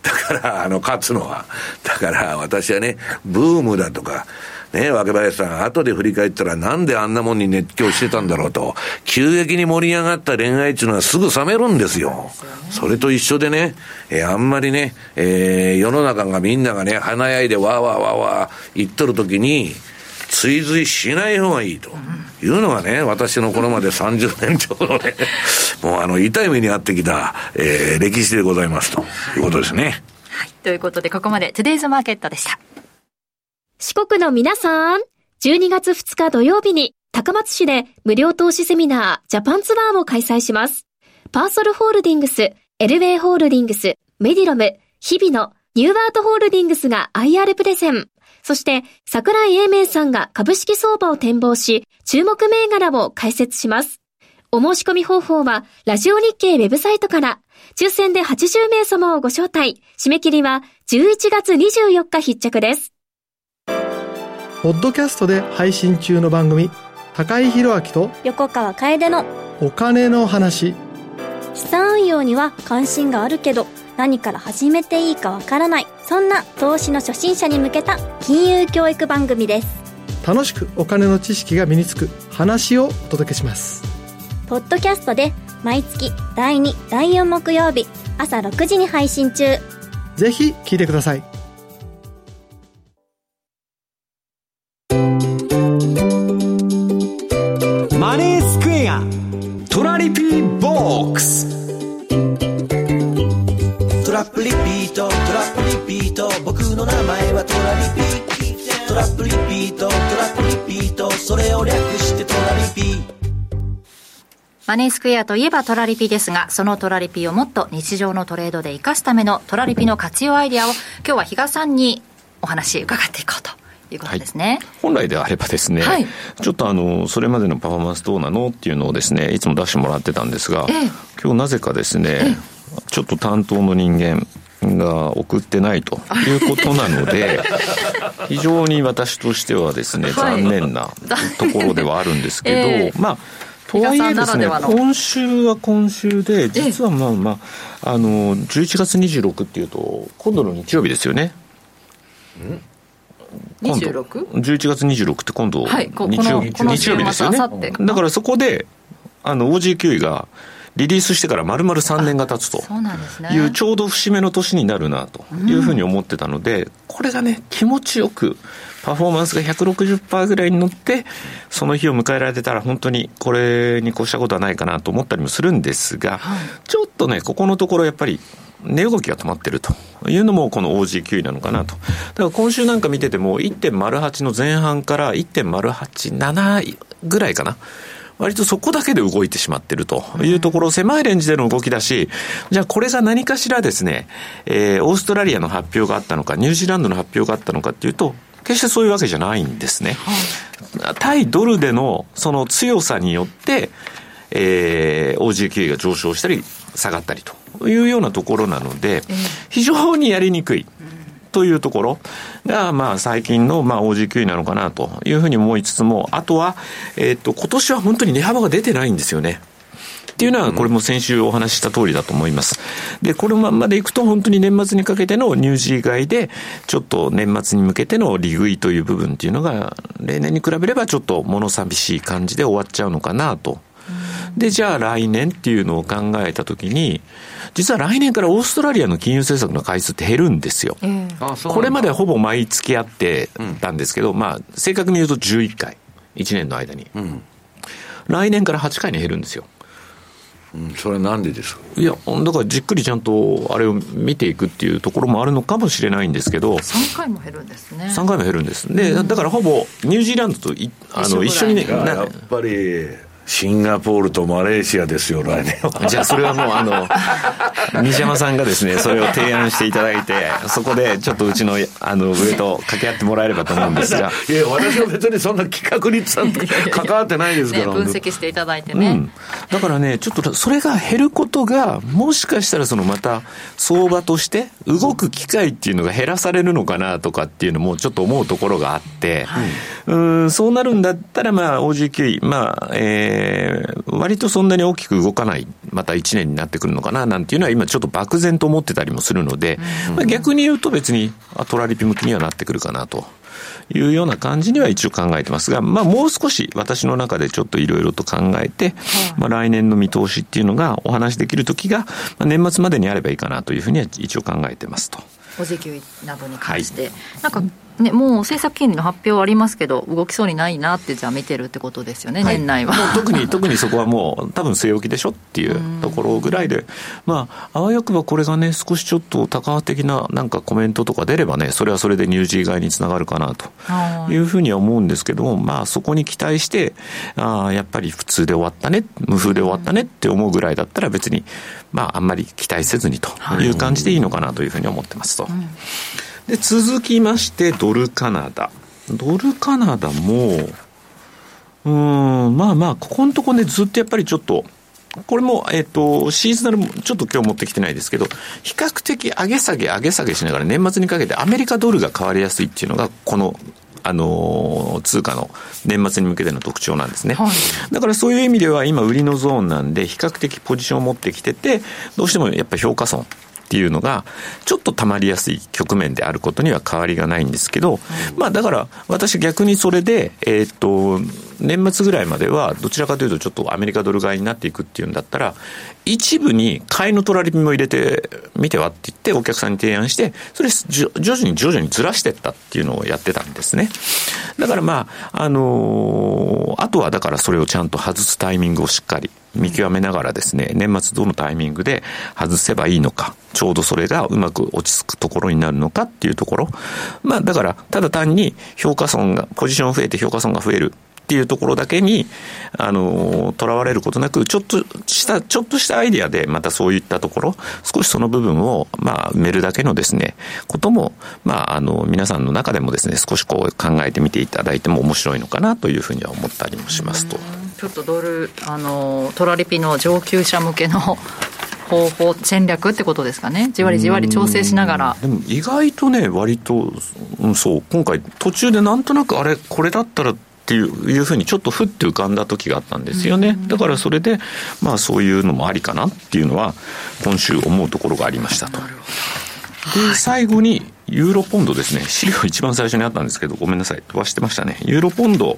だからあの勝つのは、だから私はね、ブームだとかね、若林さん、後で振り返ったらなんであんなもんに熱狂してたんだろうと。急激に盛り上がった恋愛っていうのはすぐ冷めるんですよ。それと一緒でね、えー、あんまりね、えー、世の中がみんながね、華やいでわーわーわーわー言っとるときに追随しない方がいいというのがね、私のこれまでさんじゅうねんちょうどね、もうあの痛い目に遭ってきた、えー、歴史でございますということですね。はい、ということでここまでトゥデイズマーケットでした。四国の皆さん、じゅうにがつふつか土曜日に高松市で無料投資セミナージャパンツアーを開催します。パーソルホールディングス、エルウェイホールディングス、メディロム、日々野、ニューアートホールディングスが アイアール プレゼン。そして桜井英明さんが株式相場を展望し、注目銘柄を解説します。お申し込み方法はラジオ日経ウェブサイトから。抽選ではちじゅうめい様をご招待。締め切りはじゅういちがつにじゅうよっか必着です。ポッドキャストで配信中の番組、高井博明と横川楓のお金の話。資産運用には関心があるけど何から始めていいかわからない、そんな投資の初心者に向けた金融教育番組です。楽しくお金の知識が身につく話をお届けします。ポッドキャストで毎月だいに、だいよん木曜日朝ろくじに配信中。ぜひ聞いてください。トラリピーボックス、トラップリピート、トラップリピート、僕の名前はトラリピー、トラップリピート、トラップリピート、それを略してトラリピー。マネースクエアといえばトラリピですが、そのトラリピをもっと日常のトレードで生かすためのトラリピの活用アイデアを今日は比嘉さんにお話伺っていこうということですね。はい、本来であればですね、はい、ちょっとあのそれまでのパフォーマンスどうなのっていうのをですね、いつも出してもらってたんですが、ええ、今日なぜかですね、ええ、ちょっと担当の人間が送ってないということなので非常に私としてはですね、はい、残念なところではあるんですけど、えー、まあとはいえですね、今週は今週で実はまあまああのじゅういちがつにじゅうろくっていうと今度の日曜日ですよね。んにじゅうろく じゅういちがつにじゅうろくって今度、はい、日曜日、日曜日ですよね。だからそこであの オージーキュー がリリースしてから丸々さんねんが経つという、ちょうど節目の年になるなというふうに思ってたので、うん、これがね気持ちよくパフォーマンスが ひゃくろくじゅっパーセント ぐらいに乗ってその日を迎えられたら本当にこれに越したことはないかなと思ったりもするんですが、はい、ちょっとねここのところやっぱり値動きが止まってるというのもこの オージーキュー なのかなと。だから今週なんか見てても いってんまるはち の前半から いってんまるはちなな ぐらいかな、割とそこだけで動いてしまってるというところ、狭いレンジでの動きだし、じゃあこれが何かしらですね、えー、オーストラリアの発表があったのかニュージーランドの発表があったのかっていうと決してそういうわけじゃないんですね。対ドルでのその強さによって、えー、オージーキュー が上昇したり下がったりというようなところなので非常にやりにくいというところが、まあ、最近のまあ オージーキュー なのかなというふうに思いつつも、あとは、えー、と今年は本当に値幅が出てないんですよねっていうのは、これも先週お話しした通りだと思います。でこのままでいくと本当に年末にかけての乳児以外でちょっと年末に向けての利食いという部分っていうのが例年に比べればちょっと物寂しい感じで終わっちゃうのかなと。でじゃあ来年っていうのを考えたときに、実は来年からオーストラリアの金融政策の回数って減るんですよ、うん、これまではほぼ毎月あってたんですけど、うんまあ、正確に言うとじゅういっかいいちねんの間に、うん、来年からはちかいに減るんですよ、うん、それなんでですか。いやだからじっくりちゃんとあれを見ていくっていうところもあるのかもしれないんですけど、さんかいも減るんですね。さんかいも減るんですで、うん、だからほぼニュージーランドといあの一緒にね、やっぱりシンガポールとマレーシアですよ来年は。じゃあそれはもうあの西山さんがですねそれを提案していただいて、そこでちょっとうちのあの上と掛け合ってもらえればと思うんですがいや私は別にそんな企画にさんと関わってないですから、ね、分析していただいてね、うん、だからねちょっとそれが減ることがもしかしたらそのまた相場として動く機会っていうのが減らされるのかなとかっていうのもちょっと思うところがあって、はい、うーんそうなるんだったらまあ オージーキュー まあえー割とそんなに大きく動かないまたいちねんになってくるのかななんていうのは今ちょっと漠然と思ってたりもするので、うんうんまあ、逆に言うと別にトラリピ向きにはなってくるかなというような感じには一応考えてますが、まあ、もう少し私の中でちょっといろいろと考えて、まあ、来年の見通しっていうのがお話しできるときが年末までにあればいいかなというふうには一応考えてますと。オージーキュー などに関して、はい、なんかね、もう政策金利の発表はありますけど動きそうにないなってじゃあ見てるってことですよね、はい、年内はもう 特に、特にそこはもう多分据え置きでしょっていうところぐらいで、まあ、あわよくばこれがね少しちょっと高波的ななんかコメントとか出ればね、それはそれでニュージー買いにつながるかなというふうには思うんですけども、まあ、そこに期待してあやっぱり普通で終わったね無風で終わったねって思うぐらいだったら別に、まあ、あんまり期待せずにという感じでいいのかなというふうに思ってますと、うんで続きましてドルカナダ。ドルカナダもうーんまあまあここのとこねずっとやっぱりちょっとこれも、えー、とシーズナルもちょっと今日持ってきてないですけど、比較的上げ下げ上げ下げしながら年末にかけてアメリカドルが変わりやすいっていうのがこのあの通貨の年末に向けての特徴なんですね、はい、だからそういう意味では今売りのゾーンなんで比較的ポジションを持ってきてて、どうしてもやっぱ評価損っていうのがちょっと溜まりやすい局面であることには変わりがないんですけど、まあだから私逆にそれでえっと年末ぐらいまではどちらかというとちょっとアメリカドル買いになっていくっていうんだったら、一部に買いのトラリピも入れてみてはって言ってお客さんに提案して、それ徐々に徐々にずらしていったっていうのをやってたんですね。だからまああのあとはだからそれをちゃんと外すタイミングをしっかり見極めながらですね、年末どのタイミングで外せばいいのか、ちょうどそれがうまく落ち着くところになるのかっていうところ、まあだからただ単に評価損がポジション増えて評価損が増えるっていうところだけにあのとらわれることなく、ちょっとしたちょっとしたアイデアでまたそういったところ少しその部分をまあ埋めるだけのですねことも、まああの皆さんの中でもですね少しこう考えてみていただいても面白いのかなというふうには思ったりもしますと。ちょっとドルあのトラリピの上級者向けの方法戦略ってことですかね。じわりじわり調整しながら。でも意外とね、割と、うん、そう今回途中でなんとなくあれこれだったらっていうふうにちょっとふって浮かんだ時があったんですよね。だからそれでまあそういうのもありかなっていうのは今週思うところがありましたと。で最後にユーロポンドですね。資料一番最初にあったんですけどごめんなさい飛ばしてましたね。ユーロポンド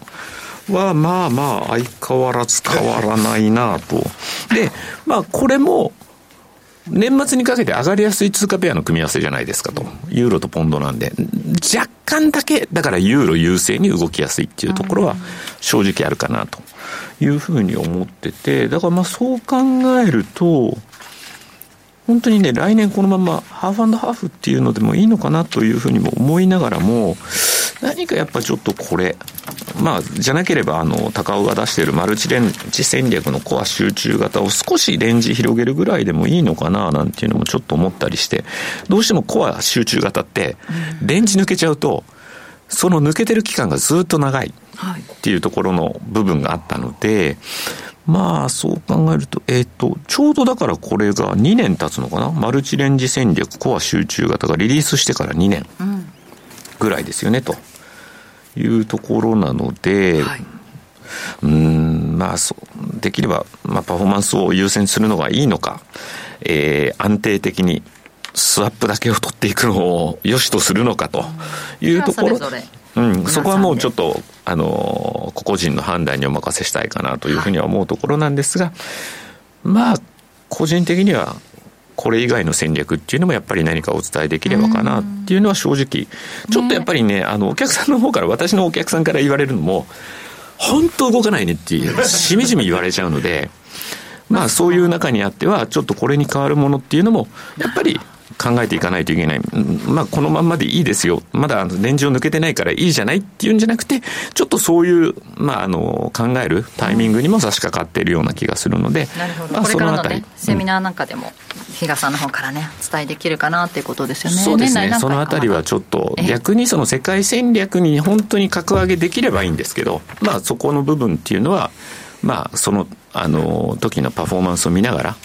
はまあまあ相変わらず変わらないなと。でまあこれも年末にかけて上がりやすい通貨ペアの組み合わせじゃないですかと。ユーロとポンドなんで若干だけだからユーロ優勢に動きやすいっていうところは正直あるかなというふうに思ってて、だからまあそう考えると本当にね来年このままハーフ&ハーフっていうのでもいいのかなというふうにも思いながらも、何かやっぱちょっとこれまあじゃなければあの高尾が出しているマルチレンジ戦略のコア集中型を少しレンジ広げるぐらいでもいいのかななんていうのもちょっと思ったりして、どうしてもコア集中型ってレンジ抜けちゃうとその抜けてる期間がずっと長いっていうところの部分があったので、まあそう考えるとえっとちょうどだからこれがにねん経つのかな、マルチレンジ戦略コア集中型がリリースしてからにねんぐらいですよねというところなので、はい、うーんまあそうできれば、まあ、パフォーマンスを優先するのがいいのか、えー、安定的にスワップだけを取っていくのを良しとするのかというところ、うん、それはそれぞれ、うん、そこはもうちょっとあの個々人の判断にお任せしたいかなというふうには思うところなんですが、はい、まあ個人的にはこれ以外の戦略っていうのもやっぱり何かお伝えできればかなっていうのは正直ちょっとやっぱり ね, ねあのお客さんの方から私のお客さんから言われるのも本当動かないねっていうしみじみ言われちゃうのでまあそういう中にあってはちょっとこれに変わるものっていうのもやっぱり考えていかないといけない。まあこのまんまでいいですよ、まだレンジを抜けてないからいいじゃないっていうんじゃなくて、ちょっとそういう、まあ、あの考えるタイミングにも差し掛かっているような気がするので、なるほど、まあ、これからの、ね、そのあたりセミナーなんかでも比嘉さんの方からねお伝えできるかなっていうことですよね。そうですね、そのあたりはちょっと逆にその世界戦略に本当に格上げできればいいんですけど、まあそこの部分っていうのはまあそのあの時のパフォーマンスを見ながら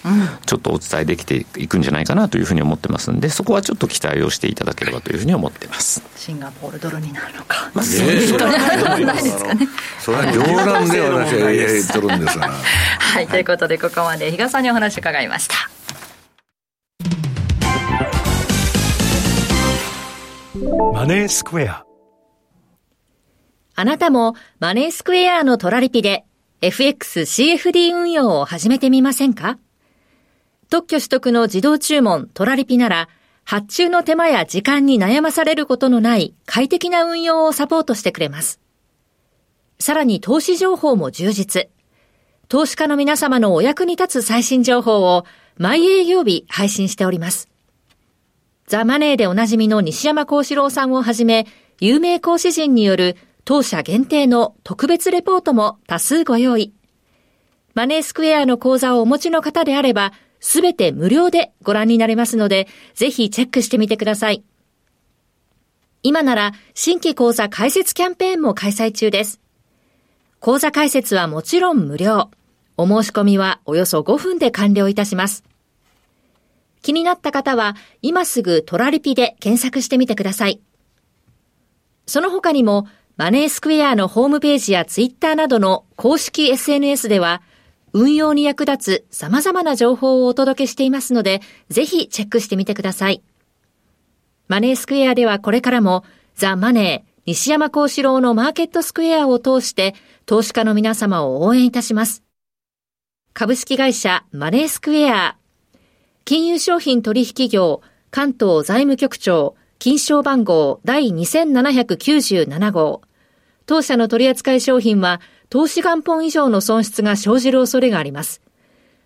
ちょっとお伝えできていくんじゃないかなというふうに思ってますんで、そこはちょっと期待をしていただければというふうに思ってます。シンガポールドルになるのか、まあ、それはないですかね。それは冗談ではなくて言ってるんですからはい、ということでここまで比嘉さんにお話伺いました。マネースクエア、あなたもマネースクエアのトラリピでエフエックスシーエフディー 運用を始めてみませんか？特許取得の自動注文トラリピなら、発注の手間や時間に悩まされることのない快適な運用をサポートしてくれます。さらに投資情報も充実。投資家の皆様のお役に立つ最新情報を毎営業日配信しております。ザ・マネーでおなじみの西山孝四郎さんをはじめ、有名講師陣による当社限定の特別レポートも多数ご用意。マネースクエアの講座をお持ちの方であれば、すべて無料でご覧になれますので、ぜひチェックしてみてください。今なら新規講座開設キャンペーンも開催中です。講座開設はもちろん無料。お申し込みはおよそごふんで完了いたします。気になった方は、今すぐトラリピで検索してみてください。その他にも、マネースクエアのホームページやツイッターなどの公式 エスエヌエス では、運用に役立つ様々な情報をお届けしていますので、ぜひチェックしてみてください。マネースクエアではこれからも、ザ・マネー、西山孝四郎のマーケットスクエアを通して、投資家の皆様を応援いたします。株式会社マネースクエア、金融商品取引業、関東財務局長、金賞番号第にせんななひゃくきゅうじゅうなな号。当社の取扱い商品は投資元本以上の損失が生じる恐れがあります。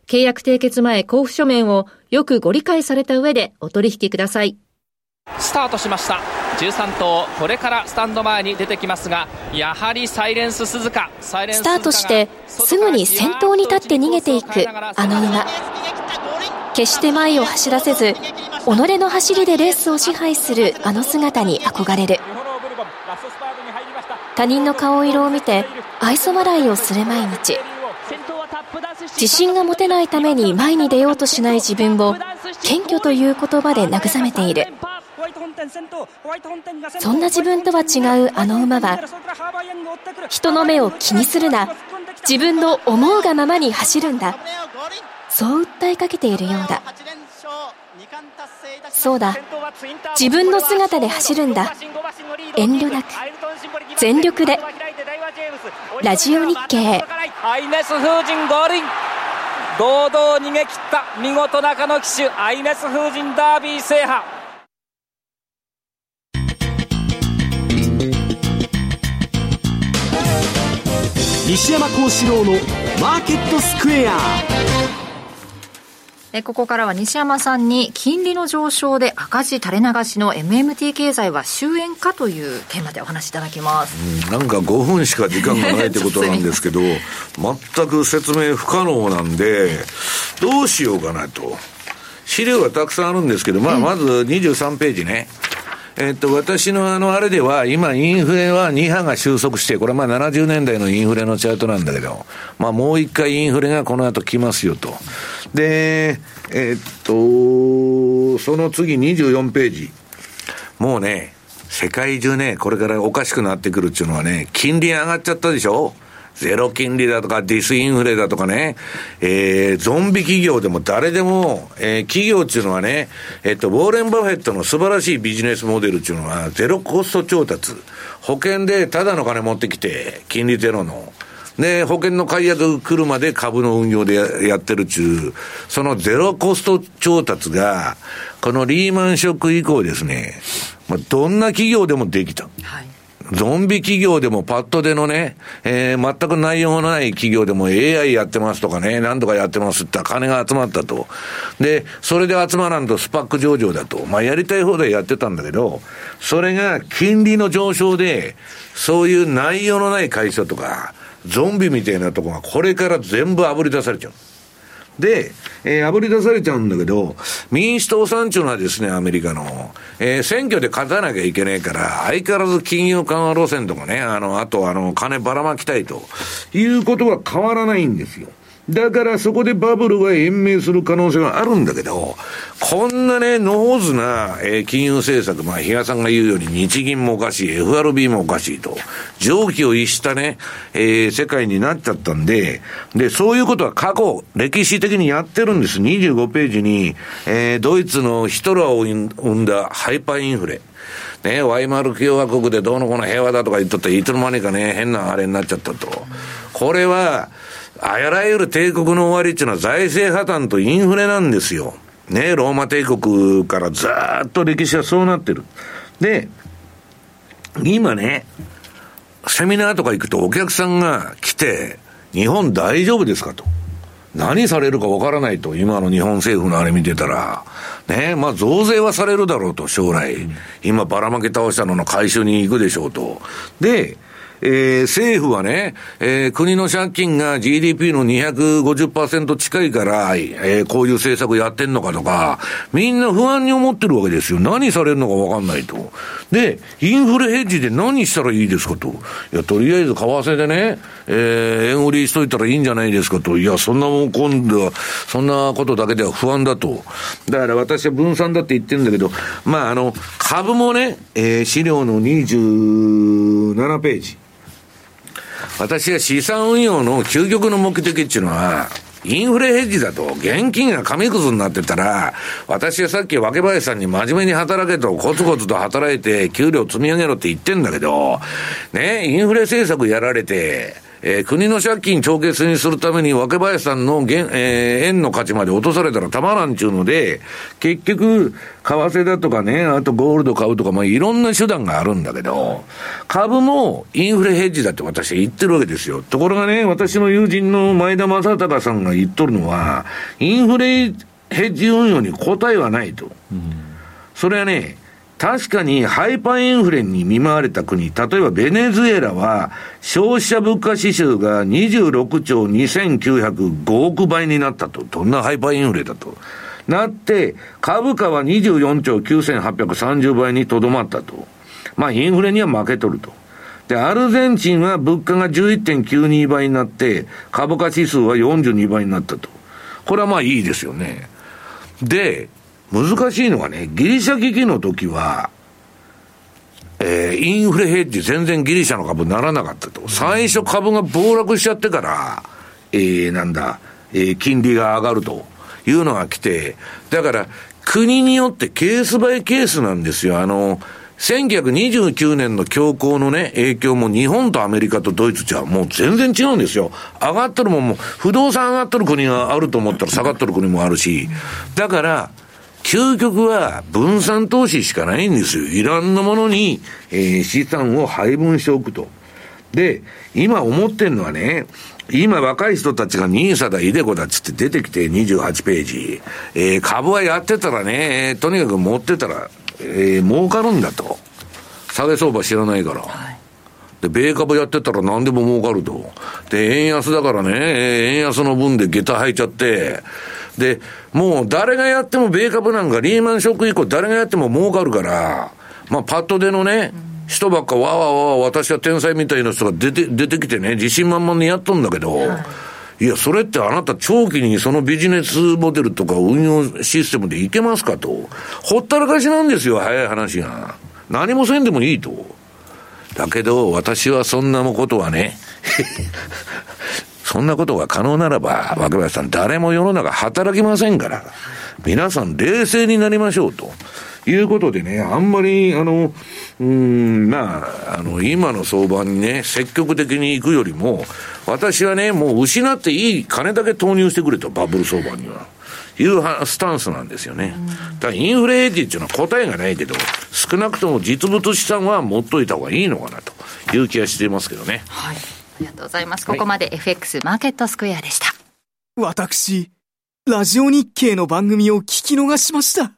契約締結前交付書面をよくご理解された上でお取引ください。スタートしました。じゅうさん頭、これからスタンド前に出てきますが、やはりサイレンス鈴鹿。スタートしてすぐに先頭に立って逃げていくあの馬。決して前を走らせず、己の走りでレースを支配するあの姿に憧れる。他人の顔色を見て愛想笑いをする毎日。自信が持てないために前に出ようとしない自分を謙虚という言葉で慰めている。そんな自分とは違うあの馬は、人の目を気にするな、自分の思うがままに走るんだ、そう訴えかけているようだ。そうだ、自分の姿で走るんだ、遠慮なく全力で。ラジオ日経。アイネス・フージン合輪、堂々逃げ切った見事中野騎手、アイネス・フージンダービー制覇。西山孝四郎のマーケットスクエア。えここからは西山さんに、金利の上昇で赤字垂れ流しの エムエムティー 経済は終焉かというテーマでお話しいただきます、うん、なんかごふんしか時間がないってことなんですけど全く説明不可能なんでどうしようかなと。資料がたくさんあるんですけど、まあ、まずにじゅうさんページね、うん、えー、っと私のあのあれでは今インフレはに波が収束して、これはまあななじゅうねんだいのインフレのチャートなんだけど、まあ、もう一回インフレがこの後来ますよと。で、えっと、その次にじゅうよんページ。もうね、世界中ね、これからおかしくなってくるっていうのはね、金利上がっちゃったでしょ。ゼロ金利だとかディスインフレだとかね、えー、ゾンビ企業でも誰でも、えー、企業っていうのはね、えっと、ウォーレン・バフェットの素晴らしいビジネスモデルっていうのは、ゼロコスト調達。保険でただの金持ってきて、金利ゼロの。で、保険の解約来るまで株の運用で や, やってるっちゅう、そのゼロコスト調達が、このリーマンショック以降ですね、まあ、どんな企業でもできた。はい、ゾンビ企業でもパッと出のね、えー、全く内容のない企業でも エーアイ やってますとかね、何とかやってますって金が集まったと。で、それで集まらんとスパック上場だと。まあやりたい放題やってたんだけど、それが金利の上昇で、そういう内容のない会社とか、ゾンビみたいなとこがこれから全部炙り出されちゃう。で、えー、炙り出されちゃうんだけど、民主党さんちゅうのはですね、アメリカの、えー、選挙で勝たなきゃいけないから、相変わらず金融緩和路線とかね、あの、あとあの、金ばらまきたいということは変わらないんですよ。だからそこでバブルが延命する可能性はあるんだけど、こんなね、野放図な、えー、金融政策、まあ、比嘉さんが言うように日銀もおかしい、エフアールビー もおかしいと、常軌を逸したね、えー、世界になっちゃったんで、で、そういうことは過去、歴史的にやってるんです。にじゅうごページに、えー、ドイツのヒトラーを生んだハイパーインフレ。ね、ワイマル共和国でどうのこうの平和だとか言っとって、いつの間にかね、変なあれになっちゃったと。これは、あらゆる帝国の終わりっていうのは財政破綻とインフレなんですよ。ね、ローマ帝国からずーっと歴史はそうなってる。で、今ね、セミナーとか行くとお客さんが来て、日本大丈夫ですかと。何されるかわからないと、今の日本政府のあれ見てたら。ね、まあ増税はされるだろうと、将来。今ばらまけ倒したのの回収に行くでしょうと。で、えー、政府はね、えー、国の借金が ジーディーピー の にひゃくごじゅっパーセント 近いから、えー、こういう政策やってんのかとか、みんな不安に思ってるわけですよ。何されるのかわかんないと。で、インフレヘッジで何したらいいですかと。いや、とりあえず為替でね、えー、円売りしといたらいいんじゃないですかと。いや、そんなもん今度は、そんなことだけでは不安だと。だから私は分散だって言ってるんだけど、まあ、あの、株もね、えー、資料のにじゅうななページ。私は資産運用の究極の目的っていうのは、インフレヘッジだと、現金が紙くずになってたら、私はさっき若林さんに真面目に働けと、コツコツと働いて、給料積み上げろって言ってんだけど、ね、インフレ政策やられて、えー、国の借金帳消しにするために若林さんの、えー、円の価値まで落とされたらたまらんちゅうので、結局為替だとかね、あとゴールド買うとか、まあ、いろんな手段があるんだけど、株もインフレヘッジだって私は言ってるわけですよ。ところがね、私の友人の前田正孝さんが言っとるのは、インフレヘッジ運用に答えはないと、うん、それはね、確かにハイパーインフレに見舞われた国、例えばベネズエラは消費者物価指数がにじゅうろくちょうにせんきゅうひゃくごおくばいになったと。どんなハイパーインフレだとなって、株価はにじゅうよんちょうきゅうせんはっぴゃくさんじゅうばいにとどまったと。まあインフレには負けとると。で、アルゼンチンは物価が じゅういってんきゅうに 倍になって、株価指数はよんじゅうにばいになったと。これはまあいいですよね。で、難しいのがね、ギリシャ危機の時は、えー、インフレヘッジ全然ギリシャの株ならなかったと。最初株が暴落しちゃってから、えー、なんだ、えー、金利が上がるというのが来て、だから国によってケースバイケースなんですよ。あの、せんきゅうひゃくにじゅうきゅうねんの恐慌のね、影響も日本とアメリカとドイツじゃもう全然違うんですよ。上がってるもんも、不動産上がってる国があると思ったら下がってる国もあるし、だから、究極は分散投資しかないんですよ。いろんなものに、えー、資産を配分しておくと。で、今思ってんのはね、今若い人たちがニーサだイデコだっつって出てきてにじゅうはちページ、えー、株はやってたらね、とにかく持ってたら、えー、儲かるんだと。下げ相場知らないから、はい、で米株やってたら何でも儲かると。で円安だからね、円安の分で下駄履いちゃって、でもう誰がやっても米株なんかリーマンショック以降誰がやっても儲かるから、まあ、パッと出のね、うん、人ばっかわわわわ私は天才みたいな人が出て、出てきてね、自信満々にやっとんだけど、はい、いやそれってあなた長期にそのビジネスモデルとか運用システムでいけますかと。ほったらかしなんですよ、早い話が。何もせんでもいいと。だけど私はそんなことはねそんなことが可能ならば、若林さん、誰も世の中働きませんから、皆さん冷静になりましょうということでね、あんまり、あの、うーん、まあ、あの、今の相場にね、積極的に行くよりも、私はね、もう失っていい金だけ投入してくれと、バブル相場には。いうスタンスなんですよね。だからインフレヘッジっていうのは答えがないけど、少なくとも実物資産は持っといた方がいいのかなという気がしていますけどね。はい。ありがとうございます。ここまで エフエックス マーケットスクエアでした。はい、私ラジオ日経の番組を聞き逃しました。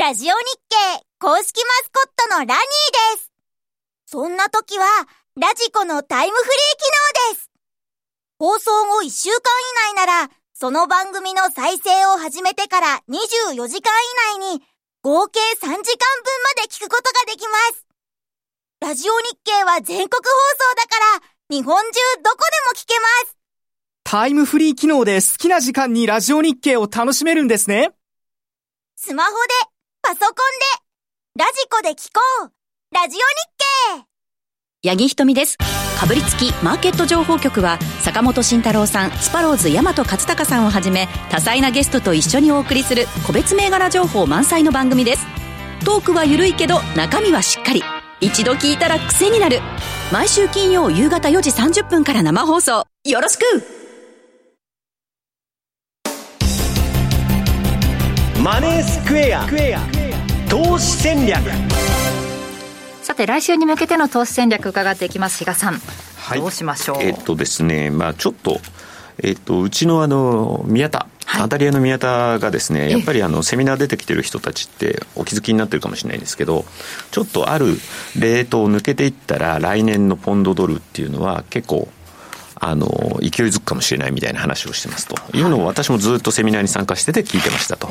ラジオ日経公式マスコットのラニーです。そんな時はラジコのタイムフリー機能です。放送後いっしゅうかん以内ならその番組の再生を始めてからにじゅうよじかん以内に合計さんじかんぶんまで聞くことができます。ラジオ日経は全国放送だから。日本中どこでも聞けます。タイムフリー機能で好きな時間にラジオ日経を楽しめるんですね。スマホで、パソコンで、ラジコで聞こう。ラジオ日経。八木ひとみです。かぶりつきマーケット情報局は坂本慎太郎さん、スパローズ大和勝孝さんをはじめ多彩なゲストと一緒にお送りする個別銘柄情報満載の番組です。トークは緩いけど中身はしっかり。一度聞いたら癖になる。毎週金曜夕方よじさんじゅっぷんから生放送。よろしく。マネースクエア投資戦略。さて来週に向けての投資戦略伺っていきます。比嘉さん、はい、どうしましょう。えっとですね、まあちょっとえっとうちのあの宮田、はい、当たり屋の宮田がですね、やっぱりあのセミナー出てきてる人たちってお気づきになってるかもしれないんですけど、ちょっとあるレートを抜けていったら来年のポンドドルっていうのは結構あの勢いづくかもしれないみたいな話をしてますというのを、私もずっとセミナーに参加してて聞いてましたと。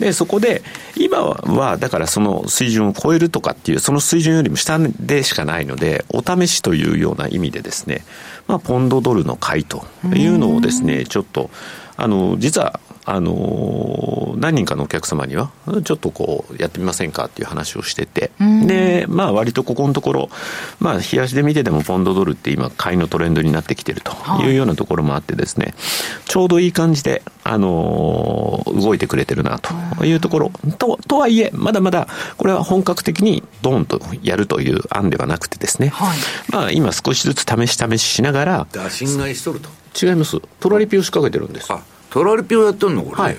でそこで今はだからその水準を超えるとかっていう、その水準よりも下でしかないので、お試しというような意味でですね、まあ、ポンドドルの買いというのをですね、ちょっとあの実はあの何人かのお客様にはちょっとこうやってみませんかっていう話をしてて、で、まあ、割とここのところ、まあ、日足で見ててもポンドドルって今買いのトレンドになってきてるというようなところもあってですね、ちょうどいい感じで、あの動いてくれてるなというところと、とはいえまだまだこれは本格的にドーンとやるという案ではなくてですね、はい、まあ、今少しずつ試し試ししながら。打診買いしとると。違います。トラリピを仕掛けてるんです。あ、トラリピをやってるのこれ、はい、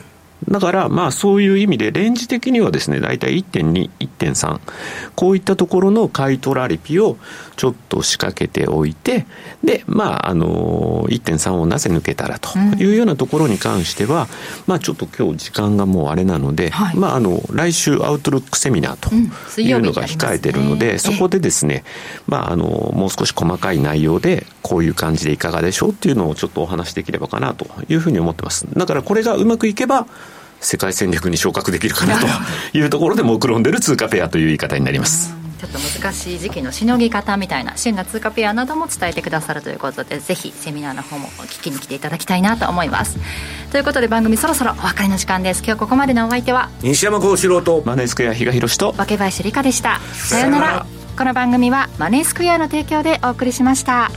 だからまあそういう意味でレンジ的にはですね、だいたい いってんに、いってんさん こういったところの買いトラリピをちょっと仕掛けておいて、でまああの いってんさん をなぜ抜けたらというようなところに関しては、うん、まあちょっと今日時間がもうあれなので、はい、まああの来週アウトルックセミナーというのが控えているので、うん、そこでですね、まああのもう少し細かい内容でこういう感じでいかがでしょうっていうのをちょっとお話しできればかなというふうに思ってます。だからこれがうまくいけば世界戦略に昇格できるかなというところで目論んでる通貨ペアという言い方になります。ちょっと難しい時期のしのぎ方みたいな真の通貨ペアなども伝えてくださるということで、ぜひセミナーの方も聞きに来ていただきたいなと思います。ということで番組そろそろお別れの時間です。今日ここまでのお相手は西山孝四郎とマネースクエア比嘉宏と若林理香でした。さようなら。この番組はマネースクエアの提供でお送りしました。